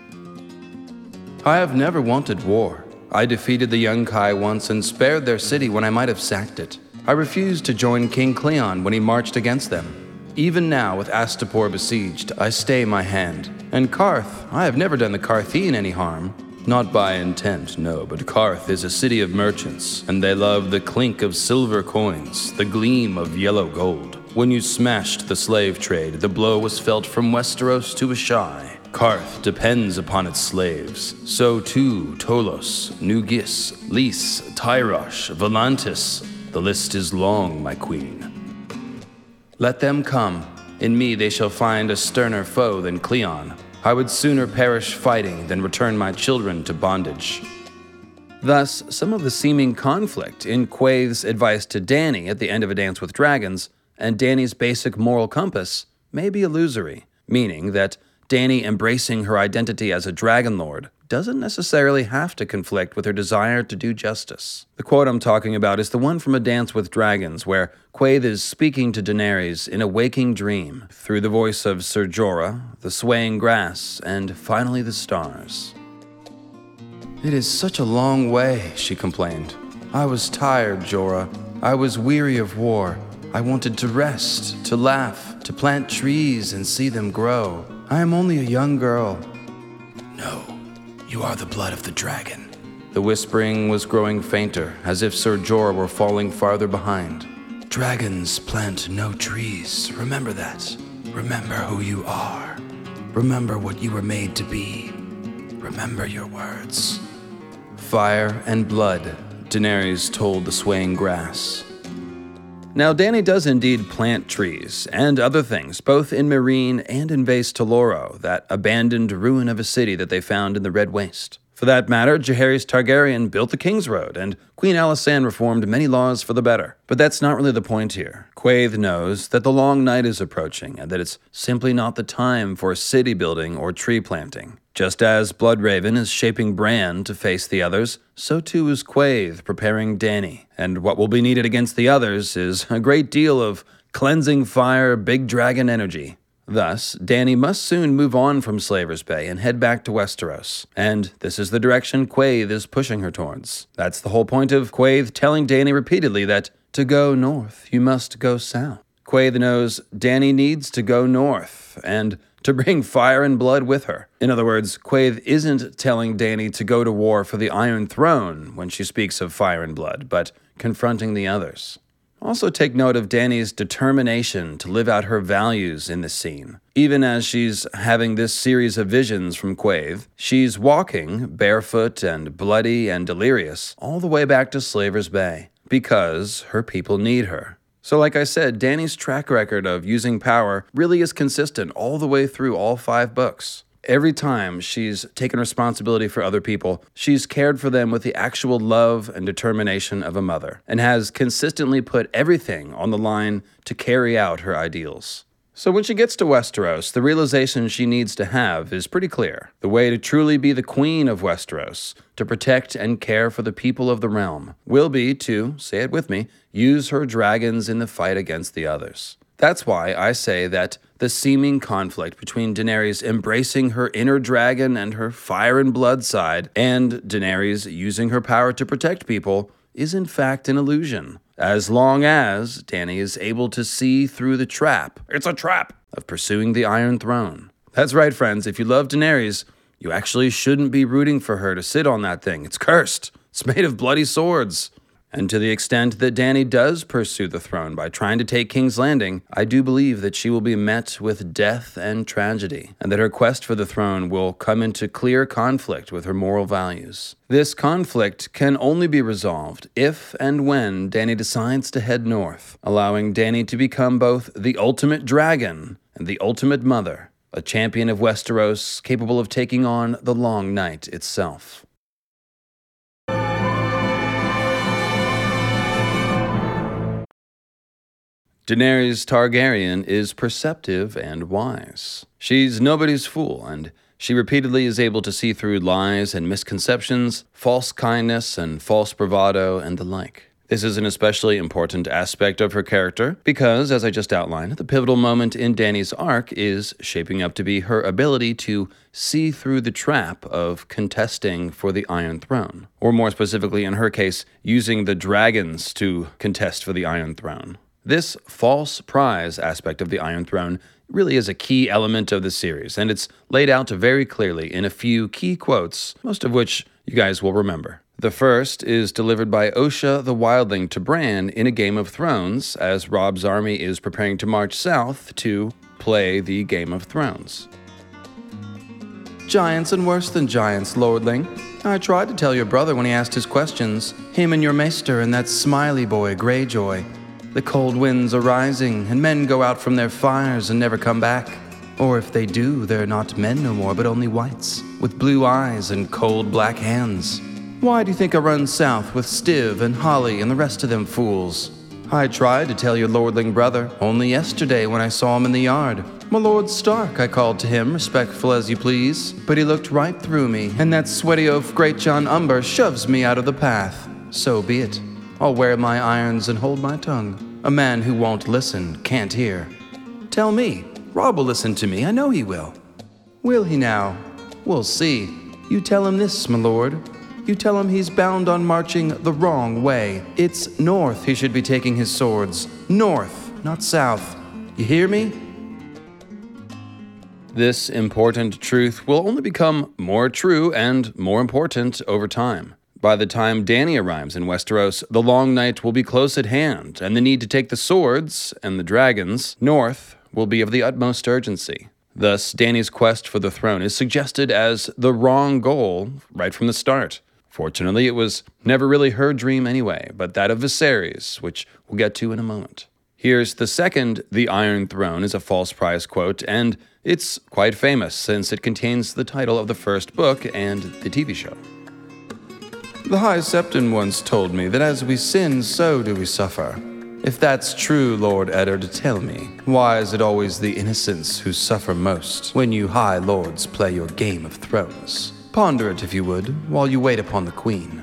I have never wanted war. I defeated the Young Kai once and spared their city when I might have sacked it. I refused to join King Cleon when he marched against them. Even now, with Astapor besieged, I stay my hand. And Qarth, I have never done the Qarthine any harm. Not by intent, no, but Qarth is a city of merchants, and they love the clink of silver coins, the gleam of yellow gold. When you smashed the slave trade, the blow was felt from Westeros to Ashai. Qarth depends upon its slaves. So too, Tolos, Nugis, Lys, Tyrosh, Volantis. The list is long, my queen. Let them come. In me they shall find a sterner foe than Cleon. I would sooner perish fighting than return my children to bondage. Thus, some of the seeming conflict in Quaithe's advice to Dany at the end of A Dance with Dragons and Dany's basic moral compass may be illusory, meaning that Dany embracing her identity as a dragonlord doesn't necessarily have to conflict with her desire to do justice. The quote I'm talking about is the one from A Dance with Dragons, where Quaithe is speaking to Daenerys in a waking dream, through the voice of Ser Jorah, the swaying grass, and finally the stars. "It is such a long way," she complained. "I was tired, Jorah. I was weary of war. I wanted to rest, to laugh, to plant trees and see them grow. I am only a young girl." "No. You are the blood of the dragon." The whispering was growing fainter, as if Ser Jorah were falling farther behind. "Dragons plant no trees. Remember that. Remember who you are. Remember what you were made to be. Remember your words." "Fire and blood," Daenerys told the swaying grass. Now, Dany does indeed plant trees and other things, both in Meereen and in Vase Taloro, that abandoned ruin of a city that they found in the Red Waste. For that matter, Jaehaerys Targaryen built the King's Road, and Queen Alisande reformed many laws for the better. But that's not really the point here. Quaithe knows that the long night is approaching, and that it's simply not the time for city building or tree planting. Just as Bloodraven is shaping Bran to face the others, so too is Quaithe preparing Dany. And what will be needed against the others is a great deal of cleansing fire, big dragon energy. Thus, Dany must soon move on from Slaver's Bay and head back to Westeros. And this is the direction Quaithe is pushing her towards. That's the whole point of Quaithe telling Dany repeatedly that to go north, you must go south. Quaithe knows Dany needs to go north, and to bring fire and blood with her. In other words, Quaithe isn't telling Dany to go to war for the Iron Throne when she speaks of fire and blood, but confronting the others. Also take note of Dany's determination to live out her values in this scene. Even as she's having this series of visions from Quaithe, she's walking, barefoot and bloody and delirious, all the way back to Slaver's Bay, because her people need her. So like I said, Dany's track record of using power really is consistent all the way through all five books. Every time she's taken responsibility for other people, she's cared for them with the actual love and determination of a mother, and has consistently put everything on the line to carry out her ideals. So when she gets to Westeros, the realization she needs to have is pretty clear. The way to truly be the queen of Westeros, to protect and care for the people of the realm, will be to, say it with me, use her dragons in the fight against the others. That's why I say that the seeming conflict between Daenerys embracing her inner dragon and her fire and blood side, and Daenerys using her power to protect people, is in fact an illusion, as long as Dany is able to see through the trap. It's a trap of pursuing the Iron Throne. That's right, friends. If you love Daenerys, you actually shouldn't be rooting for her to sit on that thing. It's cursed. It's made of bloody swords. And to the extent that Dany does pursue the throne by trying to take King's Landing, I do believe that she will be met with death and tragedy, and that her quest for the throne will come into clear conflict with her moral values. This conflict can only be resolved if and when Dany decides to head north, allowing Dany to become both the ultimate dragon and the ultimate mother, a champion of Westeros capable of taking on the Long Night itself. Daenerys Targaryen is perceptive and wise. She's nobody's fool, and she repeatedly is able to see through lies and misconceptions, false kindness and false bravado, and the like. This is an especially important aspect of her character because, as I just outlined, the pivotal moment in Dany's arc is shaping up to be her ability to see through the trap of contesting for the Iron Throne, or more specifically in her case, using the dragons to contest for the Iron Throne. This false prize aspect of the Iron Throne really is a key element of the series, and it's laid out very clearly in a few key quotes, most of which you guys will remember. The first is delivered by Osha the Wildling to Bran in A Game of Thrones, as Rob's army is preparing to march south to play the Game of Thrones. "Giants and worse than giants, lordling. I tried to tell your brother when he asked his questions, him and your maester and that smiley boy, Greyjoy. The cold winds are rising, and men go out from their fires and never come back. Or if they do, they're not men no more, but only whites, with blue eyes and cold black hands. Why do you think I run south with Stiv and Holly and the rest of them fools? I tried to tell your lordling brother only yesterday when I saw him in the yard. My Lord Stark, I called to him, respectful as you please, but he looked right through me, and that sweaty oaf Great John Umber shoves me out of the path. So be it. I'll wear my irons and hold my tongue. A man who won't listen can't hear. Tell me. Rob will listen to me. I know he will. Will he now? We'll see. You tell him this, my lord. You tell him he's bound on marching the wrong way. It's north he should be taking his swords. North, not south. You hear me?" This important truth will only become more true and more important over time. By the time Dany arrives in Westeros, the Long Night will be close at hand, and the need to take the swords and the dragons north will be of the utmost urgency. Thus, Dany's quest for the throne is suggested as the wrong goal right from the start. Fortunately, it was never really her dream anyway, but that of Viserys, which we'll get to in a moment. Here's the second, "The Iron Throne" is a false prize quote, and it's quite famous since it contains the title of the first book and the T V show. "The High Septon once told me that as we sin, so do we suffer. If that's true, Lord Eddard, tell me, why is it always the innocents who suffer most when you high lords play your Game of Thrones? Ponder it, if you would, while you wait upon the Queen."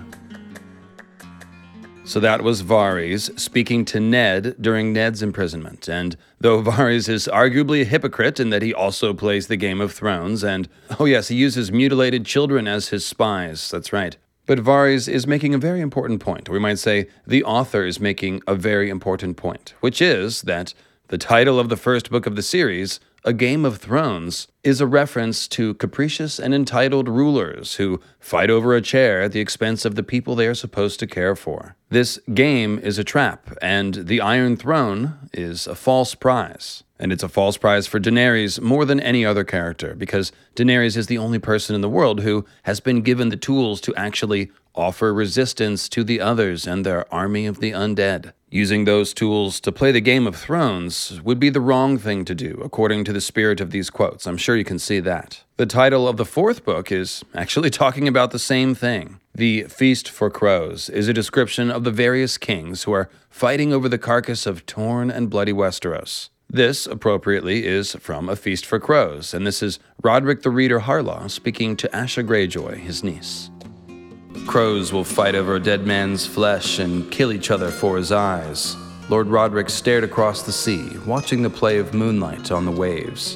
So that was Varys speaking to Ned during Ned's imprisonment, and though Varys is arguably a hypocrite in that he also plays the Game of Thrones, and oh yes, he uses mutilated children as his spies, that's right. But Varys is making a very important point, or we might say the author is making a very important point, which is that the title of the first book of the series, A Game of Thrones, is a reference to capricious and entitled rulers who fight over a chair at the expense of the people they are supposed to care for. This game is a trap, and the Iron Throne is a false prize. And it's a false prize for Daenerys more than any other character, because Daenerys is the only person in the world who has been given the tools to actually offer resistance to the others and their army of the undead. Using those tools to play the Game of Thrones would be the wrong thing to do, according to the spirit of these quotes. I'm sure you can see that. The title of the fourth book is actually talking about the same thing. The Feast for Crows is a description of the various kings who are fighting over the carcass of torn and bloody Westeros. This, appropriately, is from A Feast for Crows, and this is Roderick the Reader Harlaw speaking to Asha Greyjoy, his niece. "Crows will fight over a dead man's flesh and kill each other for his eyes." Lord Roderick stared across the sea, watching the play of moonlight on the waves.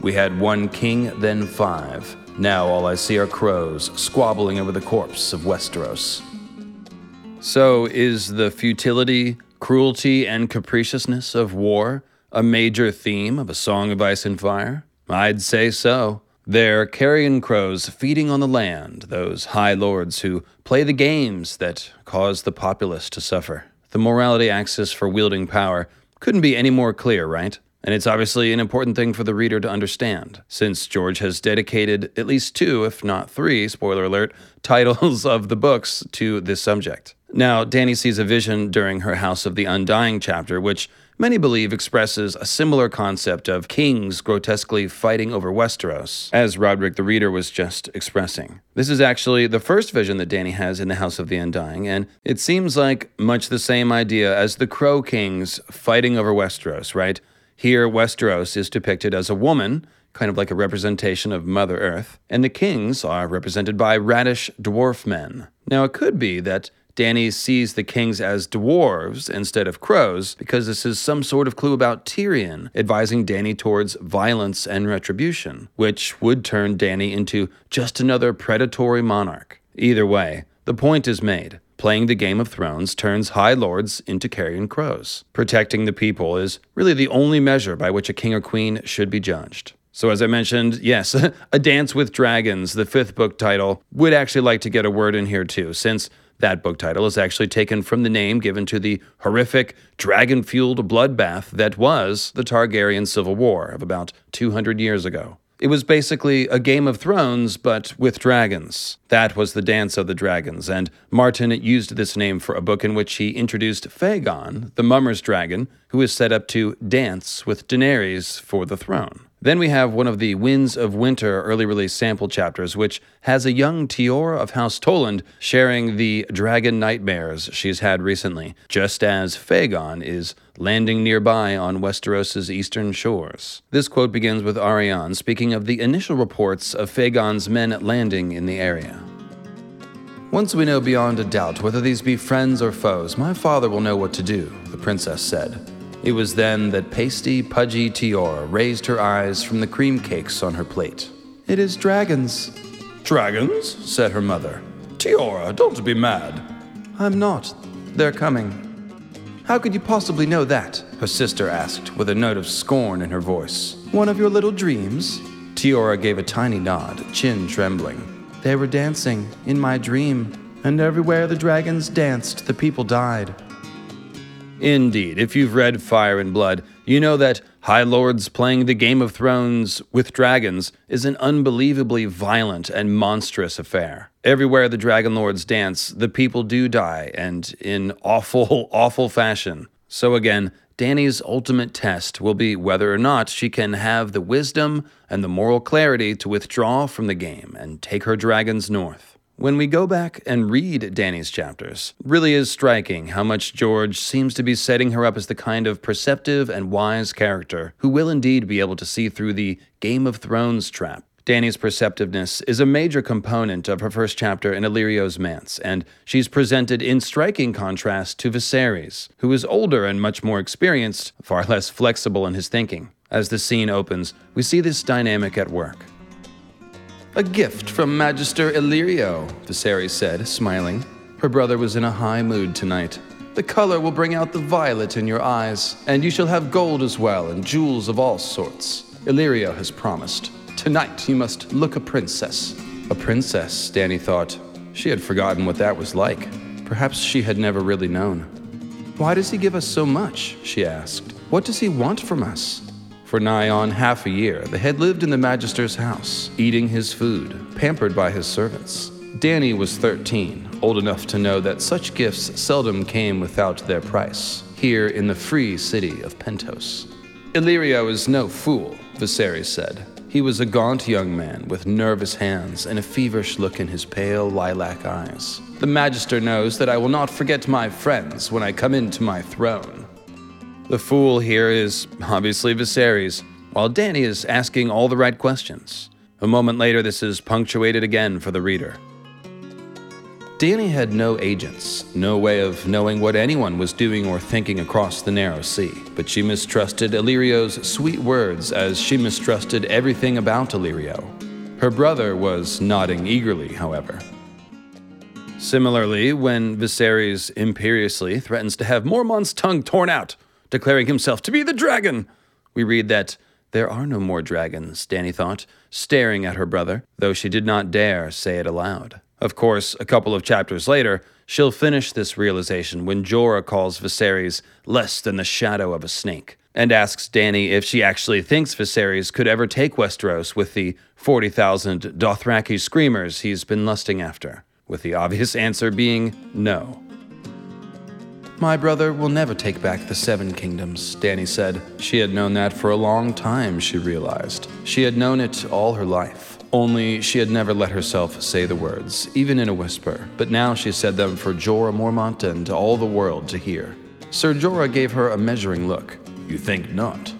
"We had one king, then five. Now all I see are crows squabbling over the corpse of Westeros." So is the futility, cruelty, and capriciousness of war a major theme of A Song of Ice and Fire? I'd say so. They're carrion crows feeding on the land, those high lords who play the games that cause the populace to suffer. The morality axis for wielding power couldn't be any more clear, right? And it's obviously an important thing for the reader to understand, since George has dedicated at least two, if not three, spoiler alert, titles of the books to this subject. Now, Dany sees a vision during her House of the Undying chapter, which many believe expresses a similar concept of kings grotesquely fighting over Westeros, as Roderick the Reader was just expressing. This is actually the first vision that Dany has in the House of the Undying, and it seems like much the same idea as the Crow Kings fighting over Westeros, right? Here, Westeros is depicted as a woman, kind of like a representation of Mother Earth, and the kings are represented by radish dwarf men. Now, it could be that Dany sees the kings as dwarves instead of crows, because this is some sort of clue about Tyrion advising Dany towards violence and retribution, which would turn Dany into just another predatory monarch. Either way, the point is made. Playing the Game of Thrones turns high lords into carrion crows. Protecting the people is really the only measure by which a king or queen should be judged. So as I mentioned, yes, A Dance with Dragons, the fifth book title, would actually like to get a word in here too, since that book title is actually taken from the name given to the horrific, dragon-fueled bloodbath that was the Targaryen Civil War of about two hundred years ago. It was basically a Game of Thrones, but with dragons. That was the Dance of the Dragons, and Martin used this name for a book in which he introduced Fagon, the Mummer's Dragon, who is set up to dance with Daenerys for the throne. Then we have one of the Winds of Winter early release sample chapters, which has a young Tiora of House Toland sharing the dragon nightmares she's had recently, just as Fagon is landing nearby on Westeros' eastern shores. This quote begins with Arianne speaking of the initial reports of Fagon's men landing in the area. "Once we know beyond a doubt whether these be friends or foes, my father will know what to do," the princess said. It was then that pasty, pudgy Tiora raised her eyes from the cream cakes on her plate. "It is dragons." "Dragons?" said her mother. "Tiora, don't be mad." "I'm not. They're coming." "How could you possibly know that?" her sister asked, with a note of scorn in her voice. "One of your little dreams?" Tiora gave a tiny nod, chin trembling. "They were dancing, in my dream, and everywhere the dragons danced, the people died." Indeed, if you've read Fire and Blood, you know that High Lords playing the Game of Thrones with dragons is an unbelievably violent and monstrous affair. Everywhere the Dragon Lords dance, the people do die, and in awful, awful fashion. So again, Dany's ultimate test will be whether or not she can have the wisdom and the moral clarity to withdraw from the game and take her dragons north. When we go back and read Dany's chapters, it really is striking how much George seems to be setting her up as the kind of perceptive and wise character who will indeed be able to see through the Game of Thrones trap. Dany's perceptiveness is a major component of her first chapter in Illyrio's manse, and she's presented in striking contrast to Viserys, who is older and much more experienced, far less flexible in his thinking. As the scene opens, we see this dynamic at work. "A gift from Magister Illyrio," Viserys said, smiling. Her brother was in a high mood tonight. "The color will bring out the violet in your eyes, and you shall have gold as well, and jewels of all sorts. Illyrio has promised. Tonight you must look a princess." A princess, Dany thought. She had forgotten what that was like. Perhaps she had never really known. "Why does he give us so much?" she asked. "What does he want from us?" For nigh on half a year, they had lived in the Magister's house, eating his food, pampered by his servants. Dany was thirteen, old enough to know that such gifts seldom came without their price, here in the free city of Pentos. "Illyrio is no fool," Viserys said. He was a gaunt young man with nervous hands and a feverish look in his pale lilac eyes. "The Magister knows that I will not forget my friends when I come into my throne." The fool here is obviously Viserys, while Dany is asking all the right questions. A moment later, this is punctuated again for the reader. Dany had no agents, no way of knowing what anyone was doing or thinking across the narrow sea, but she mistrusted Illyrio's sweet words as she mistrusted everything about Illyrio. Her brother was nodding eagerly, however. Similarly, when Viserys imperiously threatens to have Mormont's tongue torn out, declaring himself to be the dragon, we read that There are no more dragons, Dany thought, staring at her brother, though she did not dare say it aloud. Of course, a couple of chapters later, she'll finish this realization when Jorah calls Viserys less than the shadow of a snake, and asks Dany if she actually thinks Viserys could ever take Westeros with the forty thousand Dothraki screamers he's been lusting after, with the obvious answer being no. My brother will never take back the Seven Kingdoms, Dany said. She had known that for a long time, she realized. She had known it all her life. Only she had never let herself say the words, even in a whisper, but now she said them for Jorah Mormont and all the world to hear. Ser Jorah gave her a measuring look. You think not?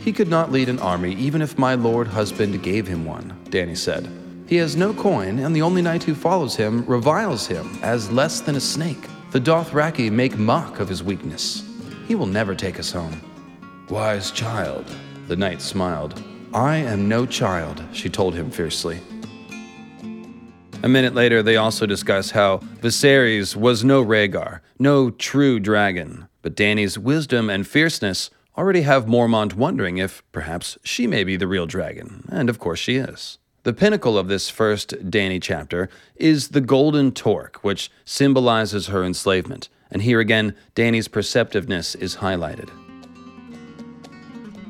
He could not lead an army even if my lord husband gave him one, Dany said. He has no coin, and the only knight who follows him reviles him as less than a snake. The Dothraki make mock of his weakness. He will never take us home. Wise child, the knight smiled. I am no child, she told him fiercely. A minute later, they also discuss how Viserys was no Rhaegar, no true dragon, but Dany's wisdom and fierceness already have Mormont wondering if perhaps she may be the real dragon, and of course she is. The pinnacle of this first Dany chapter is the golden torque, which symbolizes her enslavement, and here again, Dany's perceptiveness is highlighted.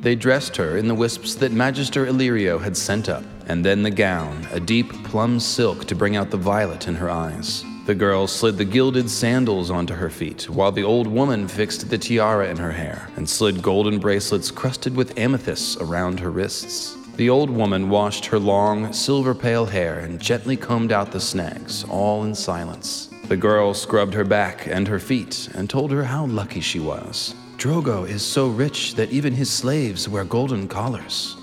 They dressed her in the wisps that Magister Illyrio had sent up, and then the gown, a deep plum silk to bring out the violet in her eyes. The girl slid the gilded sandals onto her feet, while the old woman fixed the tiara in her hair and slid golden bracelets crusted with amethysts around her wrists. The old woman washed her long, silver-pale hair and gently combed out the snags, all in silence. The girl scrubbed her back and her feet and told her how lucky she was. Drogo is so rich that even his slaves wear golden collars.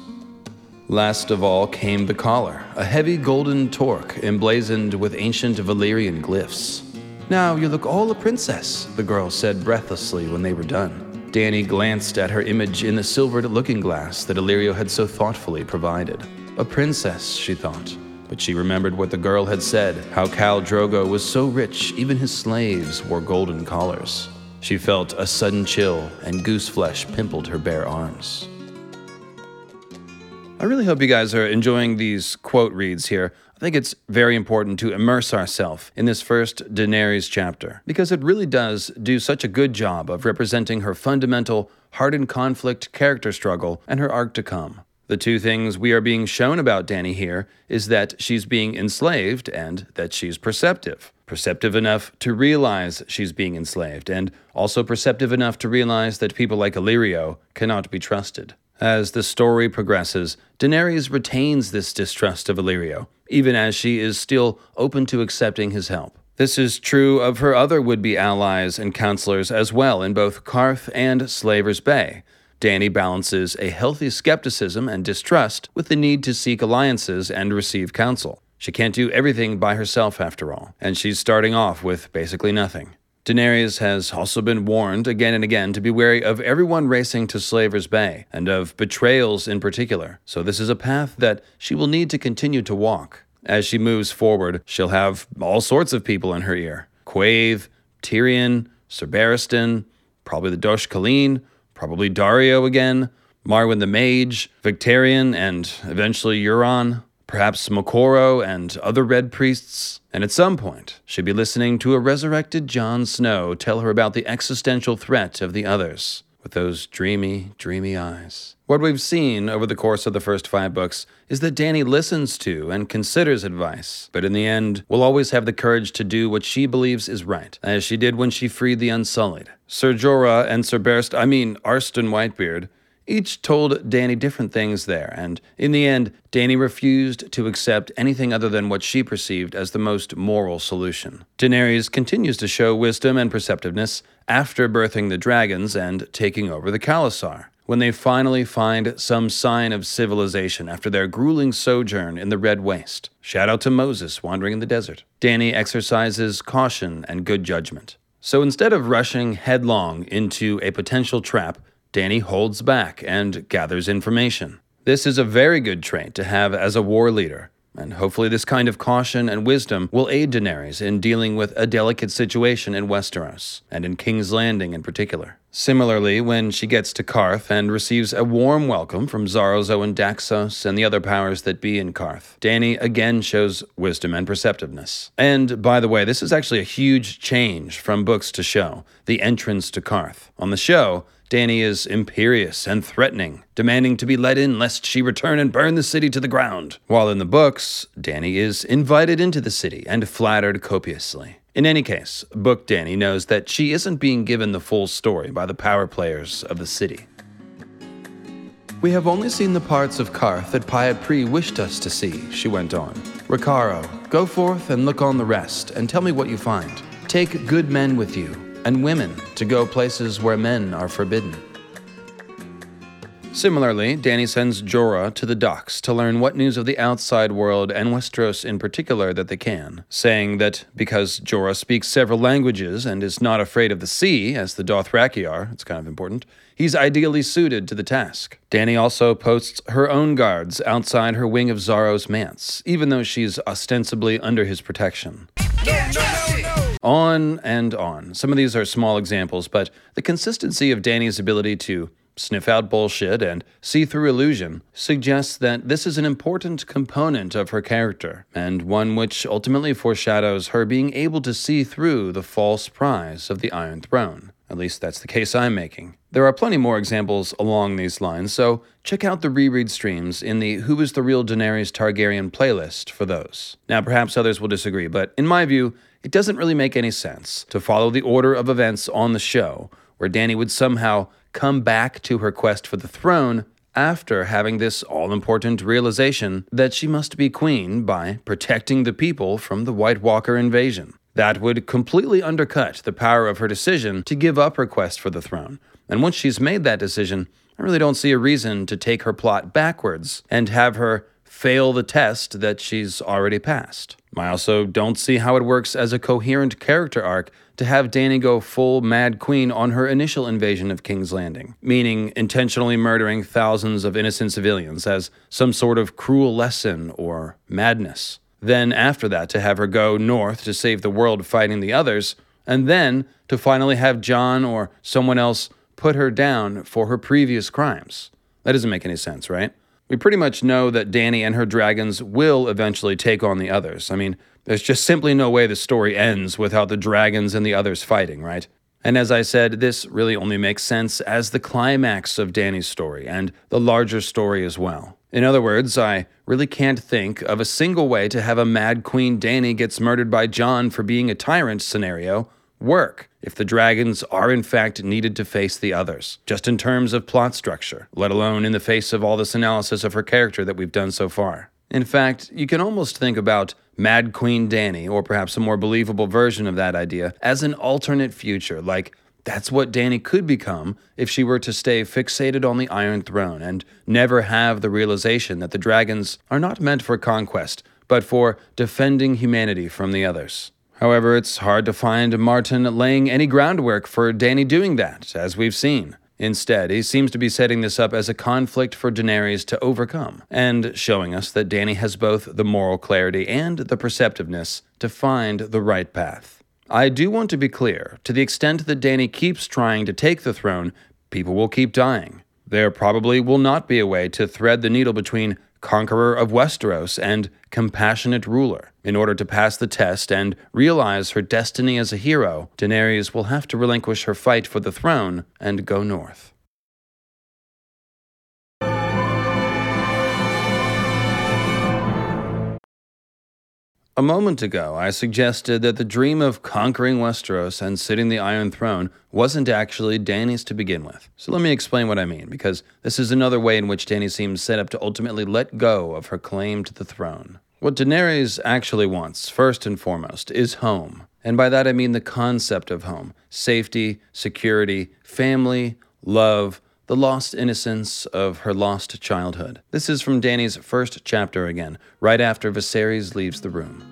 Last of all came the collar, a heavy golden torque emblazoned with ancient Valyrian glyphs. Now you look all a princess, the girl said breathlessly when they were done. Dany glanced at her image in the silvered looking-glass that Illyrio had so thoughtfully provided. A princess, she thought, but she remembered what the girl had said, how Khal Drogo was so rich even his slaves wore golden collars. She felt a sudden chill, and goose flesh pimpled her bare arms. I really hope you guys are enjoying these quote reads here. I think it's very important to immerse ourselves in this first Daenerys chapter, because it really does do such a good job of representing her fundamental hardened conflict character struggle and her arc to come. The two things we are being shown about Dany here is that she's being enslaved and that she's perceptive. Perceptive enough to realize she's being enslaved, and also perceptive enough to realize that people like Illyrio cannot be trusted. As the story progresses, Daenerys retains this distrust of Illyrio, even as she is still open to accepting his help. This is true of her other would-be allies and counselors as well in both Qarth and Slaver's Bay. Dany balances a healthy skepticism and distrust with the need to seek alliances and receive counsel. She can't do everything by herself after all, and she's starting off with basically nothing. Daenerys has also been warned again and again to be wary of everyone racing to Slaver's Bay, and of betrayals in particular, so this is a path that she will need to continue to walk. As she moves forward, she'll have all sorts of people in her ear. Quaithe, Tyrion, Ser Barristan, probably the Dosh Kaleen, probably Dario again, Marwyn the Mage, Victarion, and eventually Euron. Perhaps Makoro and other Red Priests, and at some point, she'd be listening to a resurrected Jon Snow tell her about the existential threat of the others, with those dreamy, dreamy eyes. What we've seen over the course of the first five books is that Dany listens to and considers advice, but in the end, will always have the courage to do what she believes is right, as she did when she freed the Unsullied. Ser Jorah and Ser Barristan, I mean Arston Whitebeard, each told Dany different things there, and in the end, Dany refused to accept anything other than what she perceived as the most moral solution. Daenerys continues to show wisdom and perceptiveness after birthing the dragons and taking over the Khalasar, when they finally find some sign of civilization after their grueling sojourn in the Red Waste. Shout out to Moses wandering in the desert. Dany exercises caution and good judgment. So instead of rushing headlong into a potential trap, Dany holds back and gathers information. This is a very good trait to have as a war leader, And hopefully this kind of caution and wisdom will aid Daenerys in dealing with a delicate situation in Westeros, and in King's Landing in particular. Similarly, when she gets to Qarth and receives a warm welcome from Zarozo and Daxos and the other powers that be in Qarth, Dany again shows wisdom and perceptiveness. And, by the way, this is actually a huge change from books to show, the entrance to Qarth. On the show, Dany is imperious and threatening, demanding to be let in lest she return and burn the city to the ground. While in the books, Dany is invited into the city and flattered copiously. In any case, Book Dany knows that she isn't being given the full story by the power players of the city. We have only seen the parts of Qarth that Pyat Pre wished us to see, she went on. Recaro, go forth and look on the rest, and tell me what you find. Take good men with you, and women, to go places where men are forbidden. Similarly, Dany sends Jorah to the docks to learn what news of the outside world and Westeros in particular that they can, saying that because Jorah speaks several languages and is not afraid of the sea, as the Dothraki are, it's kind of important, he's ideally suited to the task. Dany also posts her own guards outside her wing of Zaro's manse, even though she's ostensibly under his protection. Yeah, yeah, yeah. On and on. Some of these are small examples, but the consistency of Dany's ability to sniff out bullshit and see through illusion suggests that this is an important component of her character, and one which ultimately foreshadows her being able to see through the false prize of the Iron Throne. At least that's the case I'm making. There are plenty more examples along these lines, so check out the reread streams in the Who is the Real Daenerys Targaryen playlist for those. Now, perhaps others will disagree, but in my view, it doesn't really make any sense to follow the order of events on the show, where Dany would somehow come back to her quest for the throne after having this all-important realization that she must be queen by protecting the people from the White Walker invasion. That would completely undercut the power of her decision to give up her quest for the throne. And once she's made that decision, I really don't see a reason to take her plot backwards and have her fail the test that she's already passed. I also don't see how it works as a coherent character arc to have Dany go full Mad Queen on her initial invasion of King's Landing, meaning intentionally murdering thousands of innocent civilians as some sort of cruel lesson or madness. Then after that to have her go north to save the world fighting the others, and then to finally have Jon or someone else put her down for her previous crimes. That doesn't make any sense, right? We pretty much know that Dany and her dragons will eventually take on the others. I mean, there's just simply no way the story ends without the dragons and the others fighting, right? And as I said, this really only makes sense as the climax of Dany's story and the larger story as well. In other words, I really can't think of a single way to have a Mad Queen Dany gets murdered by Jon for being a tyrant scenario work if the dragons are in fact needed to face the others, just in terms of plot structure, let alone in the face of all this analysis of her character that we've done so far. In fact, you can almost think about Mad Queen Dany, or perhaps a more believable version of that idea, as an alternate future, like that's what Dany could become if she were to stay fixated on the Iron Throne and never have the realization that the dragons are not meant for conquest, but for defending humanity from the others. However, it's hard to find Martin laying any groundwork for Dany doing that, as we've seen. Instead, he seems to be setting this up as a conflict for Daenerys to overcome, and showing us that Dany has both the moral clarity and the perceptiveness to find the right path. I do want to be clear, to the extent that Dany keeps trying to take the throne, people will keep dying. There probably will not be a way to thread the needle between conqueror of Westeros and compassionate ruler. In order to pass the test and realize her destiny as a hero, Daenerys will have to relinquish her fight for the throne and go north. A moment ago, I suggested that the dream of conquering Westeros and sitting the Iron Throne wasn't actually Dany's to begin with. So let me explain what I mean, because this is another way in which Dany seems set up to ultimately let go of her claim to the throne. What Daenerys actually wants, first and foremost, is home. And by that I mean the concept of home. Safety, security, family, love, the lost innocence of her lost childhood. This is from Dany's first chapter again, right after Viserys leaves the room.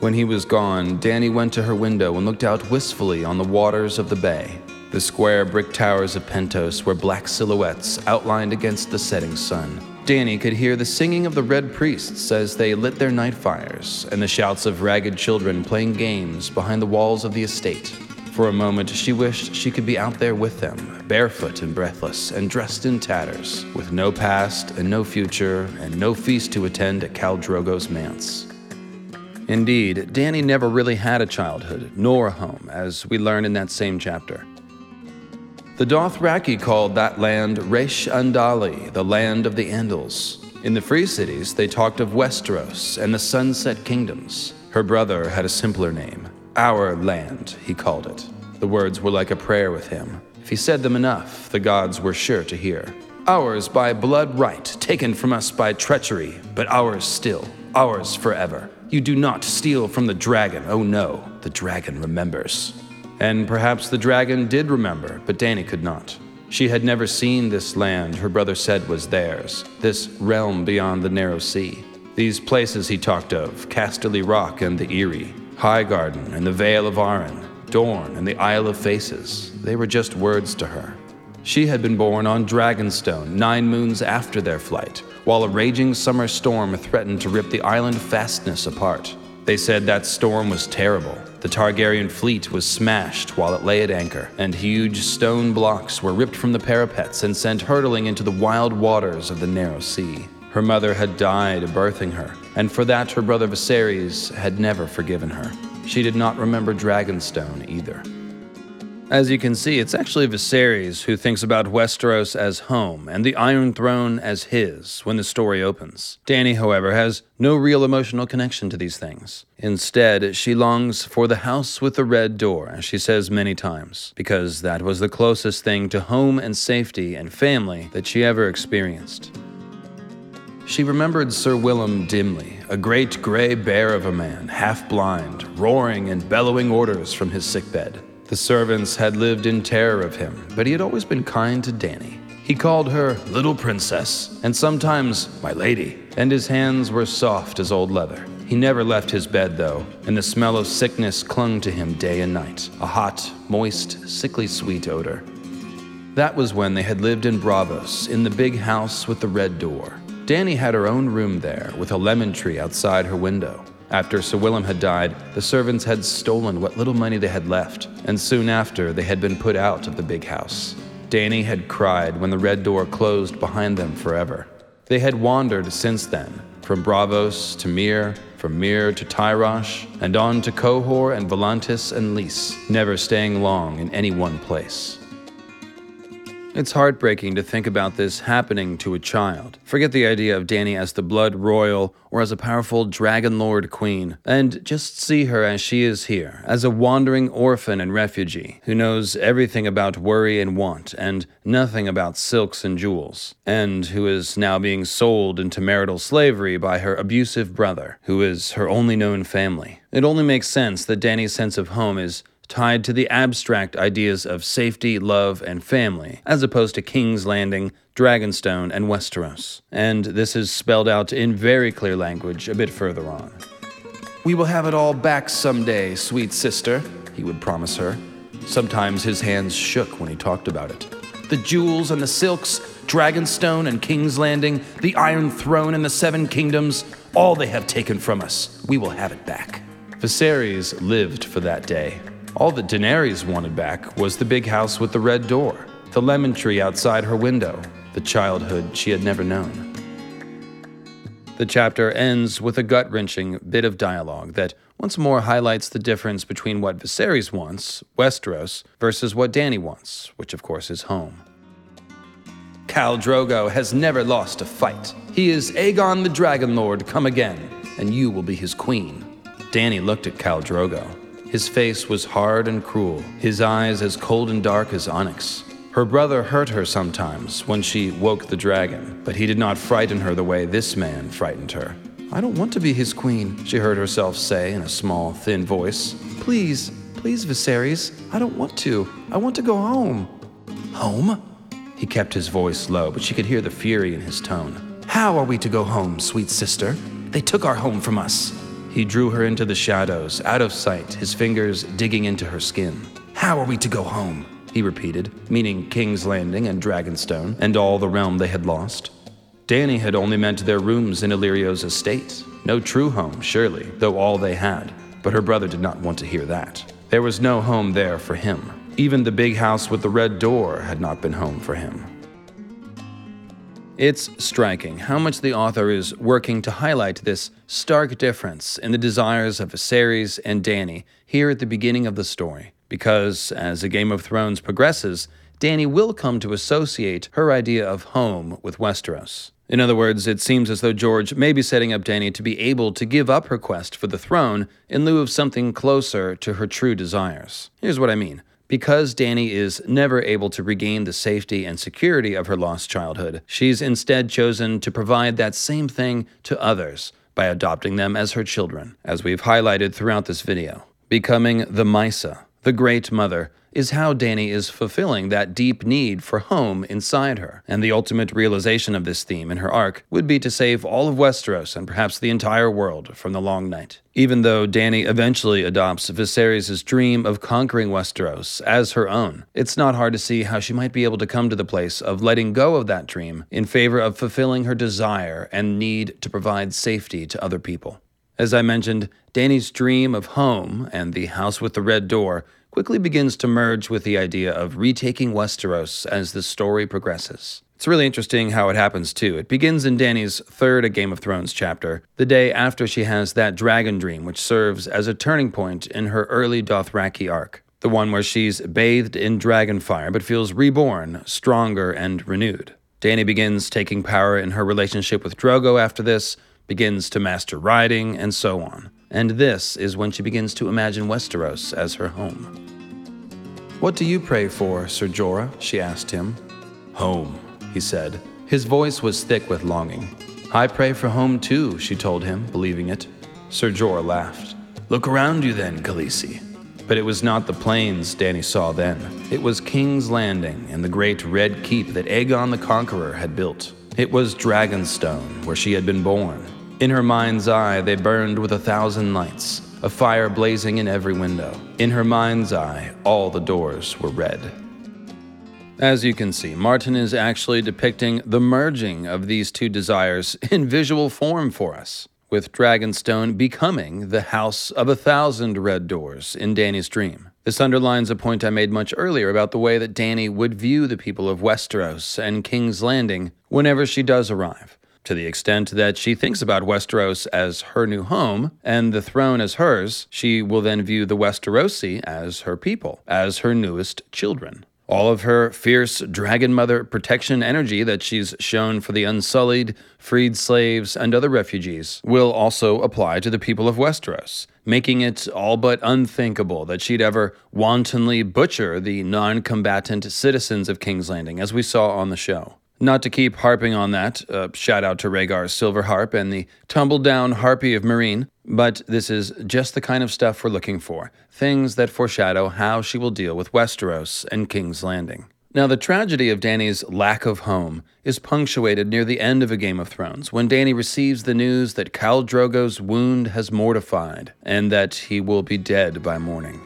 When he was gone, Dany went to her window and looked out wistfully on the waters of the bay. The square brick towers of Pentos were black silhouettes outlined against the setting sun. Dany could hear the singing of the Red Priests as they lit their night fires and the shouts of ragged children playing games behind the walls of the estate. For a moment, she wished she could be out there with them, barefoot and breathless and dressed in tatters, with no past and no future and no feast to attend at Khal Drogo's manse. Indeed, Dany never really had a childhood, nor a home, as we learn in that same chapter. The Dothraki called that land Resh Andali, the land of the Andals. In the Free Cities, they talked of Westeros and the Sunset Kingdoms. Her brother had a simpler name, Our Land, he called it. The words were like a prayer with him. If he said them enough, the gods were sure to hear. Ours by blood right, taken from us by treachery, but ours still, ours forever. You do not steal from the dragon, oh no, the dragon remembers. And perhaps the dragon did remember, but Dany could not. She had never seen this land her brother said was theirs, this realm beyond the narrow sea. These places he talked of, Casterly Rock and the Eyrie, High Garden and the Vale of Arryn, Dorne and the Isle of Faces, they were just words to her. She had been born on Dragonstone nine moons after their flight, while a raging summer storm threatened to rip the island fastness apart. They said that storm was terrible. The Targaryen fleet was smashed while it lay at anchor, and huge stone blocks were ripped from the parapets and sent hurtling into the wild waters of the narrow sea. Her mother had died birthing her, and for that her brother Viserys had never forgiven her. She did not remember Dragonstone either. As you can see, it's actually Viserys who thinks about Westeros as home and the Iron Throne as his when the story opens. Dany, however, has no real emotional connection to these things. Instead, she longs for the house with the red door, as she says many times, because that was the closest thing to home and safety and family that she ever experienced. She remembered Sir Willem dimly, a great gray bear of a man, half blind, roaring and bellowing orders from his sickbed. The servants had lived in terror of him, but he had always been kind to Dany. He called her little princess, and sometimes my lady, and his hands were soft as old leather. He never left his bed, though, and the smell of sickness clung to him day and night, a hot, moist, sickly sweet odor. That was when they had lived in Braavos, in the big house with the red door. Dany had her own room there, with a lemon tree outside her window. After Sir Willem had died, the servants had stolen what little money they had left, and soon after they had been put out of the big house. Dany had cried when the red door closed behind them forever. They had wandered since then, from Braavos to Myr, from Myr to Tyrosh, and on to Kohor and Volantis and Lys, never staying long in any one place. It's heartbreaking to think about this happening to a child. Forget the idea of Dany as the blood royal or as a powerful dragon lord queen, and just see her as she is here, as a wandering orphan and refugee who knows everything about worry and want and nothing about silks and jewels, and who is now being sold into marital slavery by her abusive brother, who is her only known family. It only makes sense that Dany's sense of home is tied to the abstract ideas of safety, love, and family, as opposed to King's Landing, Dragonstone, and Westeros. And this is spelled out in very clear language a bit further on. "We will have it all back someday, sweet sister," he would promise her. Sometimes his hands shook when he talked about it. "The jewels and the silks, Dragonstone and King's Landing, the Iron Throne and the Seven Kingdoms, all they have taken from us, we will have it back." Viserys lived for that day. All that Daenerys wanted back was the big house with the red door, the lemon tree outside her window, the childhood she had never known. The chapter ends with a gut-wrenching bit of dialogue that once more highlights the difference between what Viserys wants, Westeros, versus what Dany wants, which of course is home. "Khal Drogo has never lost a fight. He is Aegon the Dragonlord come again, and you will be his queen." Dany looked at Khal Drogo. His face was hard and cruel, his eyes as cold and dark as onyx. Her brother hurt her sometimes when she woke the dragon, but he did not frighten her the way this man frightened her. "I don't want to be his queen," she heard herself say in a small, thin voice. "Please, please, Viserys, I don't want to. I want to go home." "Home?" He kept his voice low, but she could hear the fury in his tone. "How are we to go home, sweet sister? They took our home from us." He drew her into the shadows, out of sight, his fingers digging into her skin. "How are we to go home?" he repeated, meaning King's Landing and Dragonstone, and all the realm they had lost. Dany had only meant their rooms in Illyrio's estate. No true home, surely, though all they had. But her brother did not want to hear that. There was no home there for him. Even the big house with the red door had not been home for him. It's striking how much the author is working to highlight this stark difference in the desires of Viserys and Dany here at the beginning of the story, because as A Game of Thrones progresses, Dany will come to associate her idea of home with Westeros. In other words, it seems as though George may be setting up Dany to be able to give up her quest for the throne in lieu of something closer to her true desires. Here's what I mean. Because Dany is never able to regain the safety and security of her lost childhood, she's instead chosen to provide that same thing to others by adopting them as her children, as we've highlighted throughout this video. Becoming the Mysa, the Great Mother, is how Dany is fulfilling that deep need for home inside her, and the ultimate realization of this theme in her arc would be to save all of Westeros and perhaps the entire world from the Long Night. Even though Dany eventually adopts Viserys' dream of conquering Westeros as her own, it's not hard to see how she might be able to come to the place of letting go of that dream in favor of fulfilling her desire and need to provide safety to other people. As I mentioned, Dany's dream of home and the house with the red door quickly begins to merge with the idea of retaking Westeros as the story progresses. It's really interesting how it happens too. It begins in Dany's third A Game of Thrones chapter, the day after she has that dragon dream which serves as a turning point in her early Dothraki arc, the one where she's bathed in dragon fire but feels reborn, stronger, and renewed. Dany begins taking power in her relationship with Drogo after this, begins to master riding, and so on. And this is when she begins to imagine Westeros as her home. "What do you pray for, Ser Jorah?" she asked him. "Home," he said. His voice was thick with longing. "I pray for home too," she told him, believing it. Ser Jorah laughed. "Look around you then, Khaleesi." But it was not the plains Dany saw then. It was King's Landing and the great red keep that Aegon the Conqueror had built. It was Dragonstone, where she had been born. In her mind's eye, they burned with a thousand lights, a fire blazing in every window. In her mind's eye, all the doors were red. As you can see, Martin is actually depicting the merging of these two desires in visual form for us, with Dragonstone becoming the house of a thousand red doors in Dany's dream. This underlines a point I made much earlier about the way that Dany would view the people of Westeros and King's Landing whenever she does arrive, to the extent that she thinks about Westeros as her new home and the throne as hers. She will then view the Westerosi as her people, as her newest children. All of her fierce Dragon Mother protection energy that she's shown for the Unsullied, freed slaves, and other refugees will also apply to the people of Westeros, making it all but unthinkable that she'd ever wantonly butcher the non-combatant citizens of King's Landing, as we saw on the show. Not to keep harping on that, uh, shout out to Rhaegar's silver harp and the tumble-down harpy of Meereen, but this is just the kind of stuff we're looking for, things that foreshadow how she will deal with Westeros and King's Landing. Now, the tragedy of Dany's lack of home is punctuated near the end of A Game of Thrones, when Dany receives the news that Khal Drogo's wound has mortified, and that he will be dead by morning.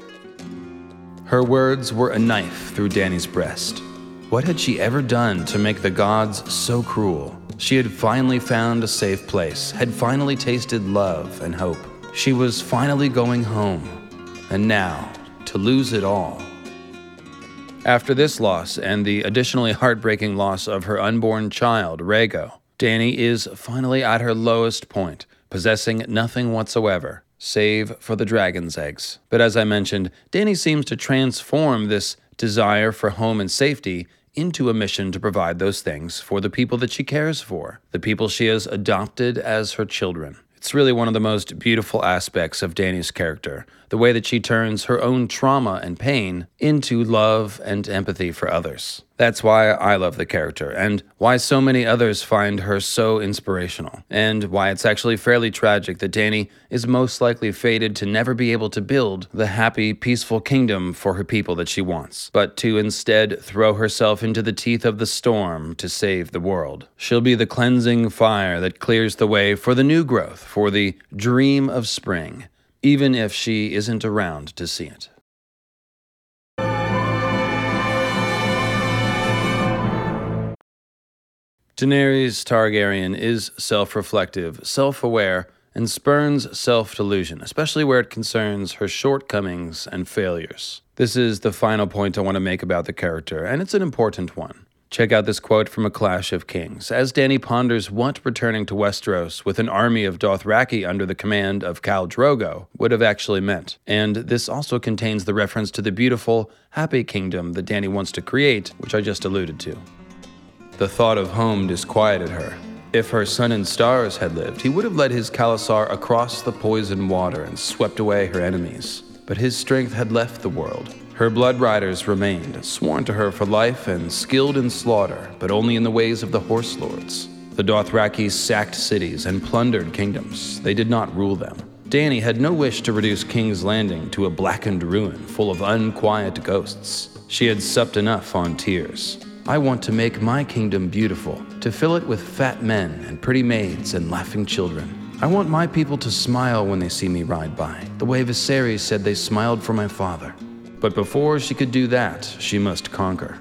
Her words were a knife through Dany's breast. What had she ever done to make the gods so cruel? She had finally found a safe place, had finally tasted love and hope. She was finally going home, and now, to lose it all. After this loss, and the additionally heartbreaking loss of her unborn child, Rhaego, Dany is finally at her lowest point, possessing nothing whatsoever, save for the dragon's eggs. But as I mentioned, Dany seems to transform this desire for home and safety into a mission to provide those things for the people that she cares for, the people she has adopted as her children. It's really one of the most beautiful aspects of Dany's character, the way that she turns her own trauma and pain into love and empathy for others. That's why I love the character, and why so many others find her so inspirational, and why it's actually fairly tragic that Dany is most likely fated to never be able to build the happy, peaceful kingdom for her people that she wants, but to instead throw herself into the teeth of the storm to save the world. She'll be the cleansing fire that clears the way for the new growth, for the dream of spring, even if she isn't around to see it. Daenerys Targaryen is self-reflective, self-aware, and spurns self-delusion, especially where it concerns her shortcomings and failures. This is the final point I want to make about the character, and it's an important one. Check out this quote from A Clash of Kings. As Dany ponders what returning to Westeros with an army of Dothraki under the command of Khal Drogo would have actually meant. And this also contains the reference to the beautiful, happy kingdom that Dany wants to create, which I just alluded to. The thought of home disquieted her. If her son and stars had lived, he would have led his Khalasar across the poison water and swept away her enemies. But his strength had left the world. Her blood riders remained, sworn to her for life and skilled in slaughter, but only in the ways of the horse lords. The Dothraki sacked cities and plundered kingdoms. They did not rule them. Dany had no wish to reduce King's Landing to a blackened ruin full of unquiet ghosts. She had supped enough on tears. I want to make my kingdom beautiful, to fill it with fat men and pretty maids and laughing children. I want my people to smile when they see me ride by, the way Viserys said they smiled for my father. But before she could do that, she must conquer.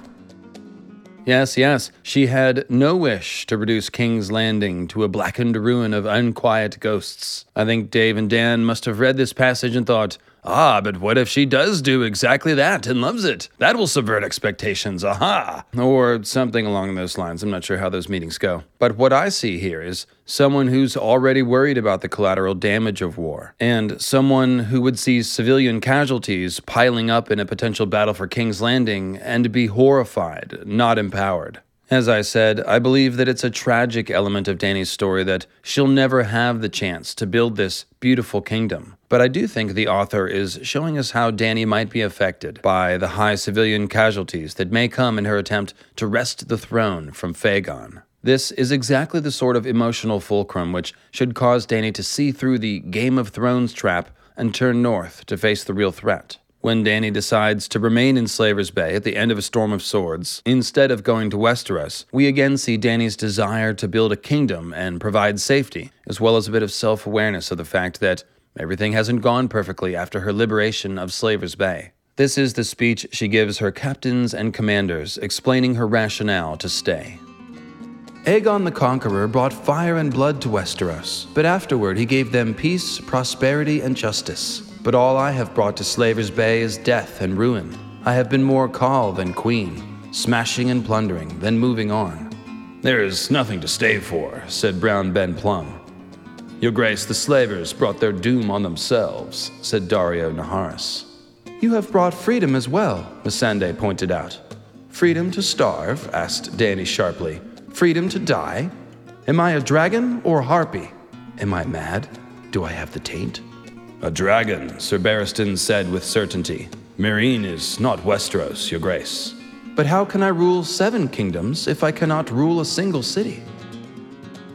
Yes, yes, she had no wish to reduce King's Landing to a blackened ruin of unquiet ghosts. I think Dave and Dan must have read this passage and thought, ah, but what if she does do exactly that and loves it? That will subvert expectations, aha! Or something along those lines. I'm not sure how those meetings go. But what I see here is someone who's already worried about the collateral damage of war, and someone who would see civilian casualties piling up in a potential battle for King's Landing and be horrified, not empowered. As I said, I believe that it's a tragic element of Dany's story that she'll never have the chance to build this beautiful kingdom. But I do think the author is showing us how Dany might be affected by the high civilian casualties that may come in her attempt to wrest the throne from Fagon. This is exactly the sort of emotional fulcrum which should cause Dany to see through the Game of Thrones trap and turn north to face the real threat. When Dany decides to remain in Slaver's Bay at the end of A Storm of Swords, instead of going to Westeros, we again see Dany's desire to build a kingdom and provide safety, as well as a bit of self-awareness of the fact that everything hasn't gone perfectly after her liberation of Slaver's Bay. This is the speech she gives her captains and commanders, explaining her rationale to stay. Aegon the Conqueror brought fire and blood to Westeros, but afterward he gave them peace, prosperity, and justice. But all I have brought to Slaver's Bay is death and ruin. I have been more Khal than Queen, smashing and plundering, then moving on. There is nothing to stay for, said Brown Ben Plum. Your Grace, the slavers brought their doom on themselves, said Dario Naharis. You have brought freedom as well, Missandei pointed out. Freedom to starve, asked Dany sharply. Freedom to die? Am I a dragon or harpy? Am I mad? Do I have the taint? A dragon, Ser Barristan said with certainty. Meereen is not Westeros, Your Grace. But how can I rule seven kingdoms if I cannot rule a single city?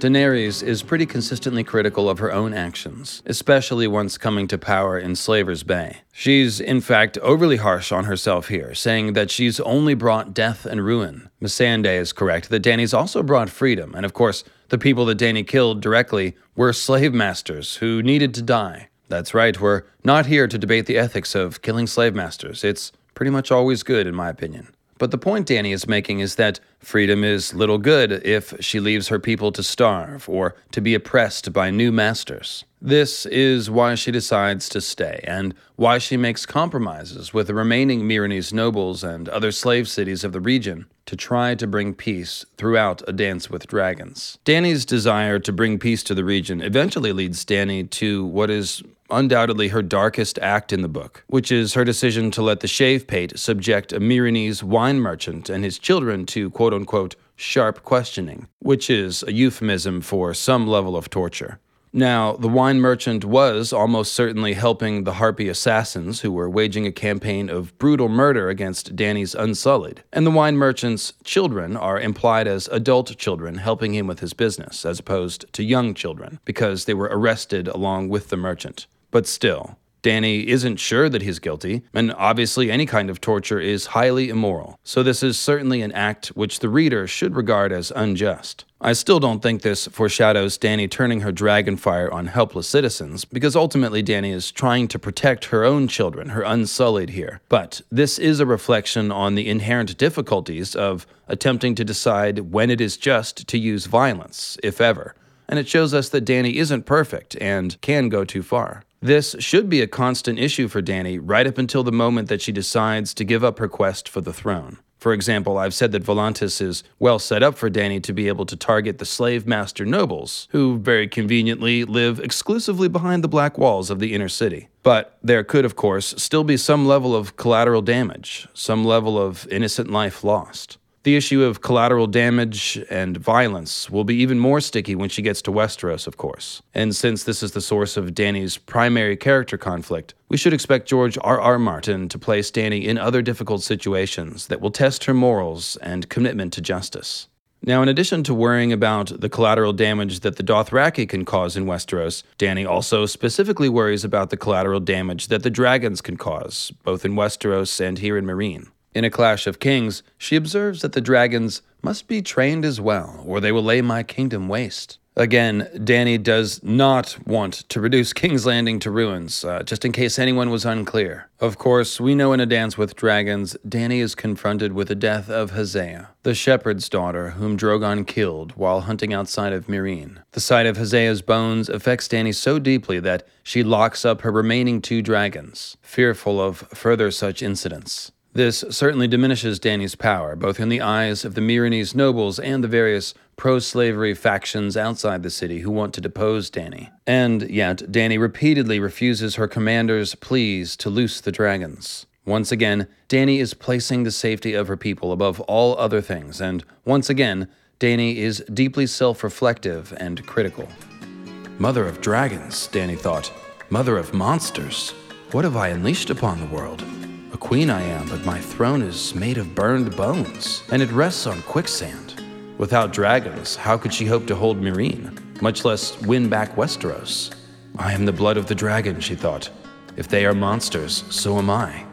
Daenerys is pretty consistently critical of her own actions, especially once coming to power in Slaver's Bay. She's, in fact, overly harsh on herself here, saying that she's only brought death and ruin. Missandei is correct that Dany's also brought freedom, and of course, the people that Dany killed directly were slave masters who needed to die. That's right, we're not here to debate the ethics of killing slave masters. It's pretty much always good, in my opinion. But the point Dany is making is that freedom is little good if she leaves her people to starve or to be oppressed by new masters. This is why she decides to stay, and why she makes compromises with the remaining Meereenese nobles and other slave cities of the region to try to bring peace throughout A Dance with Dragons. Dany's desire to bring peace to the region eventually leads Dany to what is undoubtedly her darkest act in the book, which is her decision to let the Shave Pate subject a Meereenese wine merchant and his children to quote-unquote sharp questioning, which is a euphemism for some level of torture. Now, the wine merchant was almost certainly helping the Harpy assassins who were waging a campaign of brutal murder against Dany's Unsullied, and the wine merchant's children are implied as adult children helping him with his business, as opposed to young children, because they were arrested along with the merchant. But still, Danny isn't sure that he's guilty, and obviously any kind of torture is highly immoral, so this is certainly an act which the reader should regard as unjust. I still don't think this foreshadows Dany turning her dragonfire on helpless citizens, because ultimately Dany is trying to protect her own children, her unsullied here. But this is a reflection on the inherent difficulties of attempting to decide when it is just to use violence, if ever. And it shows us that Dany isn't perfect and can go too far. This should be a constant issue for Dany right up until the moment that she decides to give up her quest for the throne. For example, I've said that Volantis is well set up for Dany to be able to target the slave master nobles, who very conveniently live exclusively behind the black walls of the inner city. But there could, of course, still be some level of collateral damage, some level of innocent life lost. The issue of collateral damage and violence will be even more sticky when she gets to Westeros, of course. And since this is the source of Dany's primary character conflict, we should expect George R R. Martin to place Dany in other difficult situations that will test her morals and commitment to justice. Now, in addition to worrying about the collateral damage that the Dothraki can cause in Westeros, Dany also specifically worries about the collateral damage that the dragons can cause, both in Westeros and here in Meereen. In A Clash of Kings, she observes that the dragons must be trained as well, or they will lay my kingdom waste. Again, Dany does not want to reduce King's Landing to ruins, uh, just in case anyone was unclear. Of course, we know in A Dance with Dragons, Dany is confronted with the death of Hazaea, the shepherd's daughter whom Drogon killed while hunting outside of Meereen. The sight of Hazaea's bones affects Dany so deeply that she locks up her remaining two dragons, fearful of further such incidents. This certainly diminishes Dany's power, both in the eyes of the Meereenese nobles and the various pro-slavery factions outside the city who want to depose Dany. And yet, Dany repeatedly refuses her commander's pleas to loose the dragons. Once again, Dany is placing the safety of her people above all other things, and once again, Dany is deeply self-reflective and critical. Mother of dragons, Dany thought. Mother of monsters. What have I unleashed upon the world? A queen I am, but my throne is made of burned bones, and it rests on quicksand. Without dragons, how could she hope to hold Meereen, much less win back Westeros? I am the blood of the dragon, she thought. If they are monsters, so am I.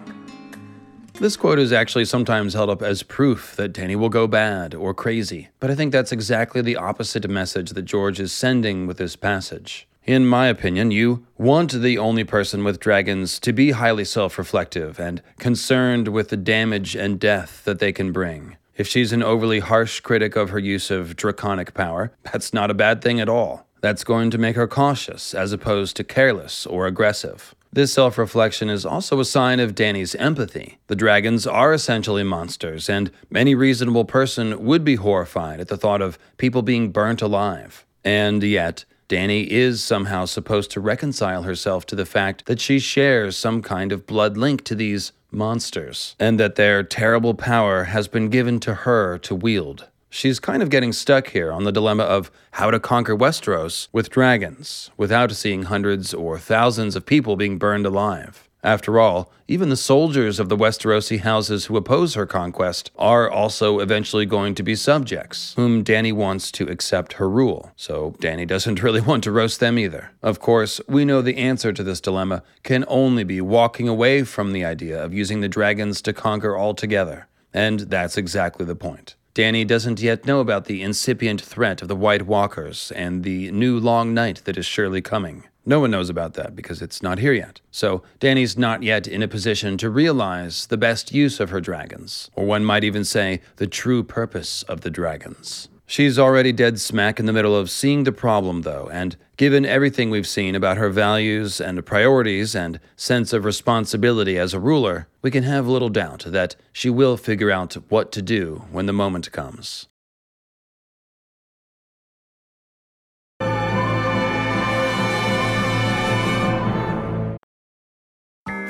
This quote is actually sometimes held up as proof that Dany will go bad or crazy, but I think that's exactly the opposite message that George is sending with this passage. In my opinion, you want the only person with dragons to be highly self-reflective and concerned with the damage and death that they can bring. If she's an overly harsh critic of her use of draconic power, that's not a bad thing at all. That's going to make her cautious as opposed to careless or aggressive. This self-reflection is also a sign of Dany's empathy. The dragons are essentially monsters, and any reasonable person would be horrified at the thought of people being burnt alive. And yet, Dany is somehow supposed to reconcile herself to the fact that she shares some kind of blood link to these monsters, and that their terrible power has been given to her to wield. She's kind of getting stuck here on the dilemma of how to conquer Westeros with dragons, without seeing hundreds or thousands of people being burned alive. After all, even the soldiers of the Westerosi houses who oppose her conquest are also eventually going to be subjects, whom Dany wants to accept her rule, so Dany doesn't really want to roast them either. Of course, we know the answer to this dilemma can only be walking away from the idea of using the dragons to conquer altogether, and that's exactly the point. Dany doesn't yet know about the incipient threat of the White Walkers and the new long night that is surely coming. No one knows about that because it's not here yet. So Dany's not yet in a position to realize the best use of her dragons, or one might even say the true purpose of the dragons. She's already dead smack in the middle of seeing the problem, though, and given everything we've seen about her values and priorities and sense of responsibility as a ruler, we can have little doubt that she will figure out what to do when the moment comes.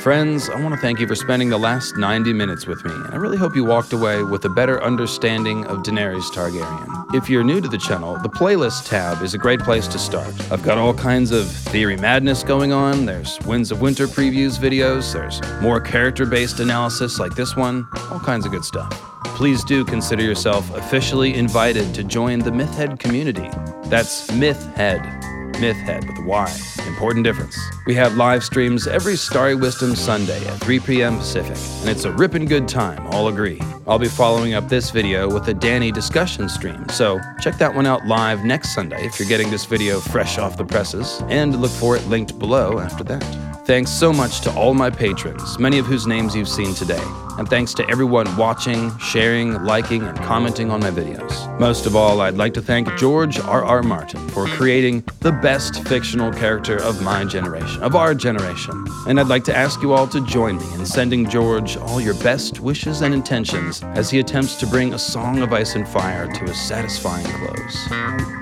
Friends, I want to thank you for spending the last ninety minutes with me, and I really hope you walked away with a better understanding of Daenerys Targaryen. If you're new to the channel, the playlist tab is a great place to start. I've got all kinds of theory madness going on, there's Winds of Winter previews videos, there's more character-based analysis like this one, all kinds of good stuff. Please do consider yourself officially invited to join the Mythhead community. That's Mythhead. Mythhead with a Y. Important difference. We have live streams every Starry Wisdom Sunday at three p.m. Pacific, and it's a rippin' good time, all agree. I'll be following up this video with a Danny discussion stream, so check that one out live next Sunday if you're getting this video fresh off the presses, and look for it linked below after that. Thanks so much to all my patrons, many of whose names you've seen today. And thanks to everyone watching, sharing, liking, and commenting on my videos. Most of all, I'd like to thank George R R. Martin for creating the best fictional character of my generation, of our generation. And I'd like to ask you all to join me in sending George all your best wishes and intentions as he attempts to bring A Song of Ice and Fire to a satisfying close.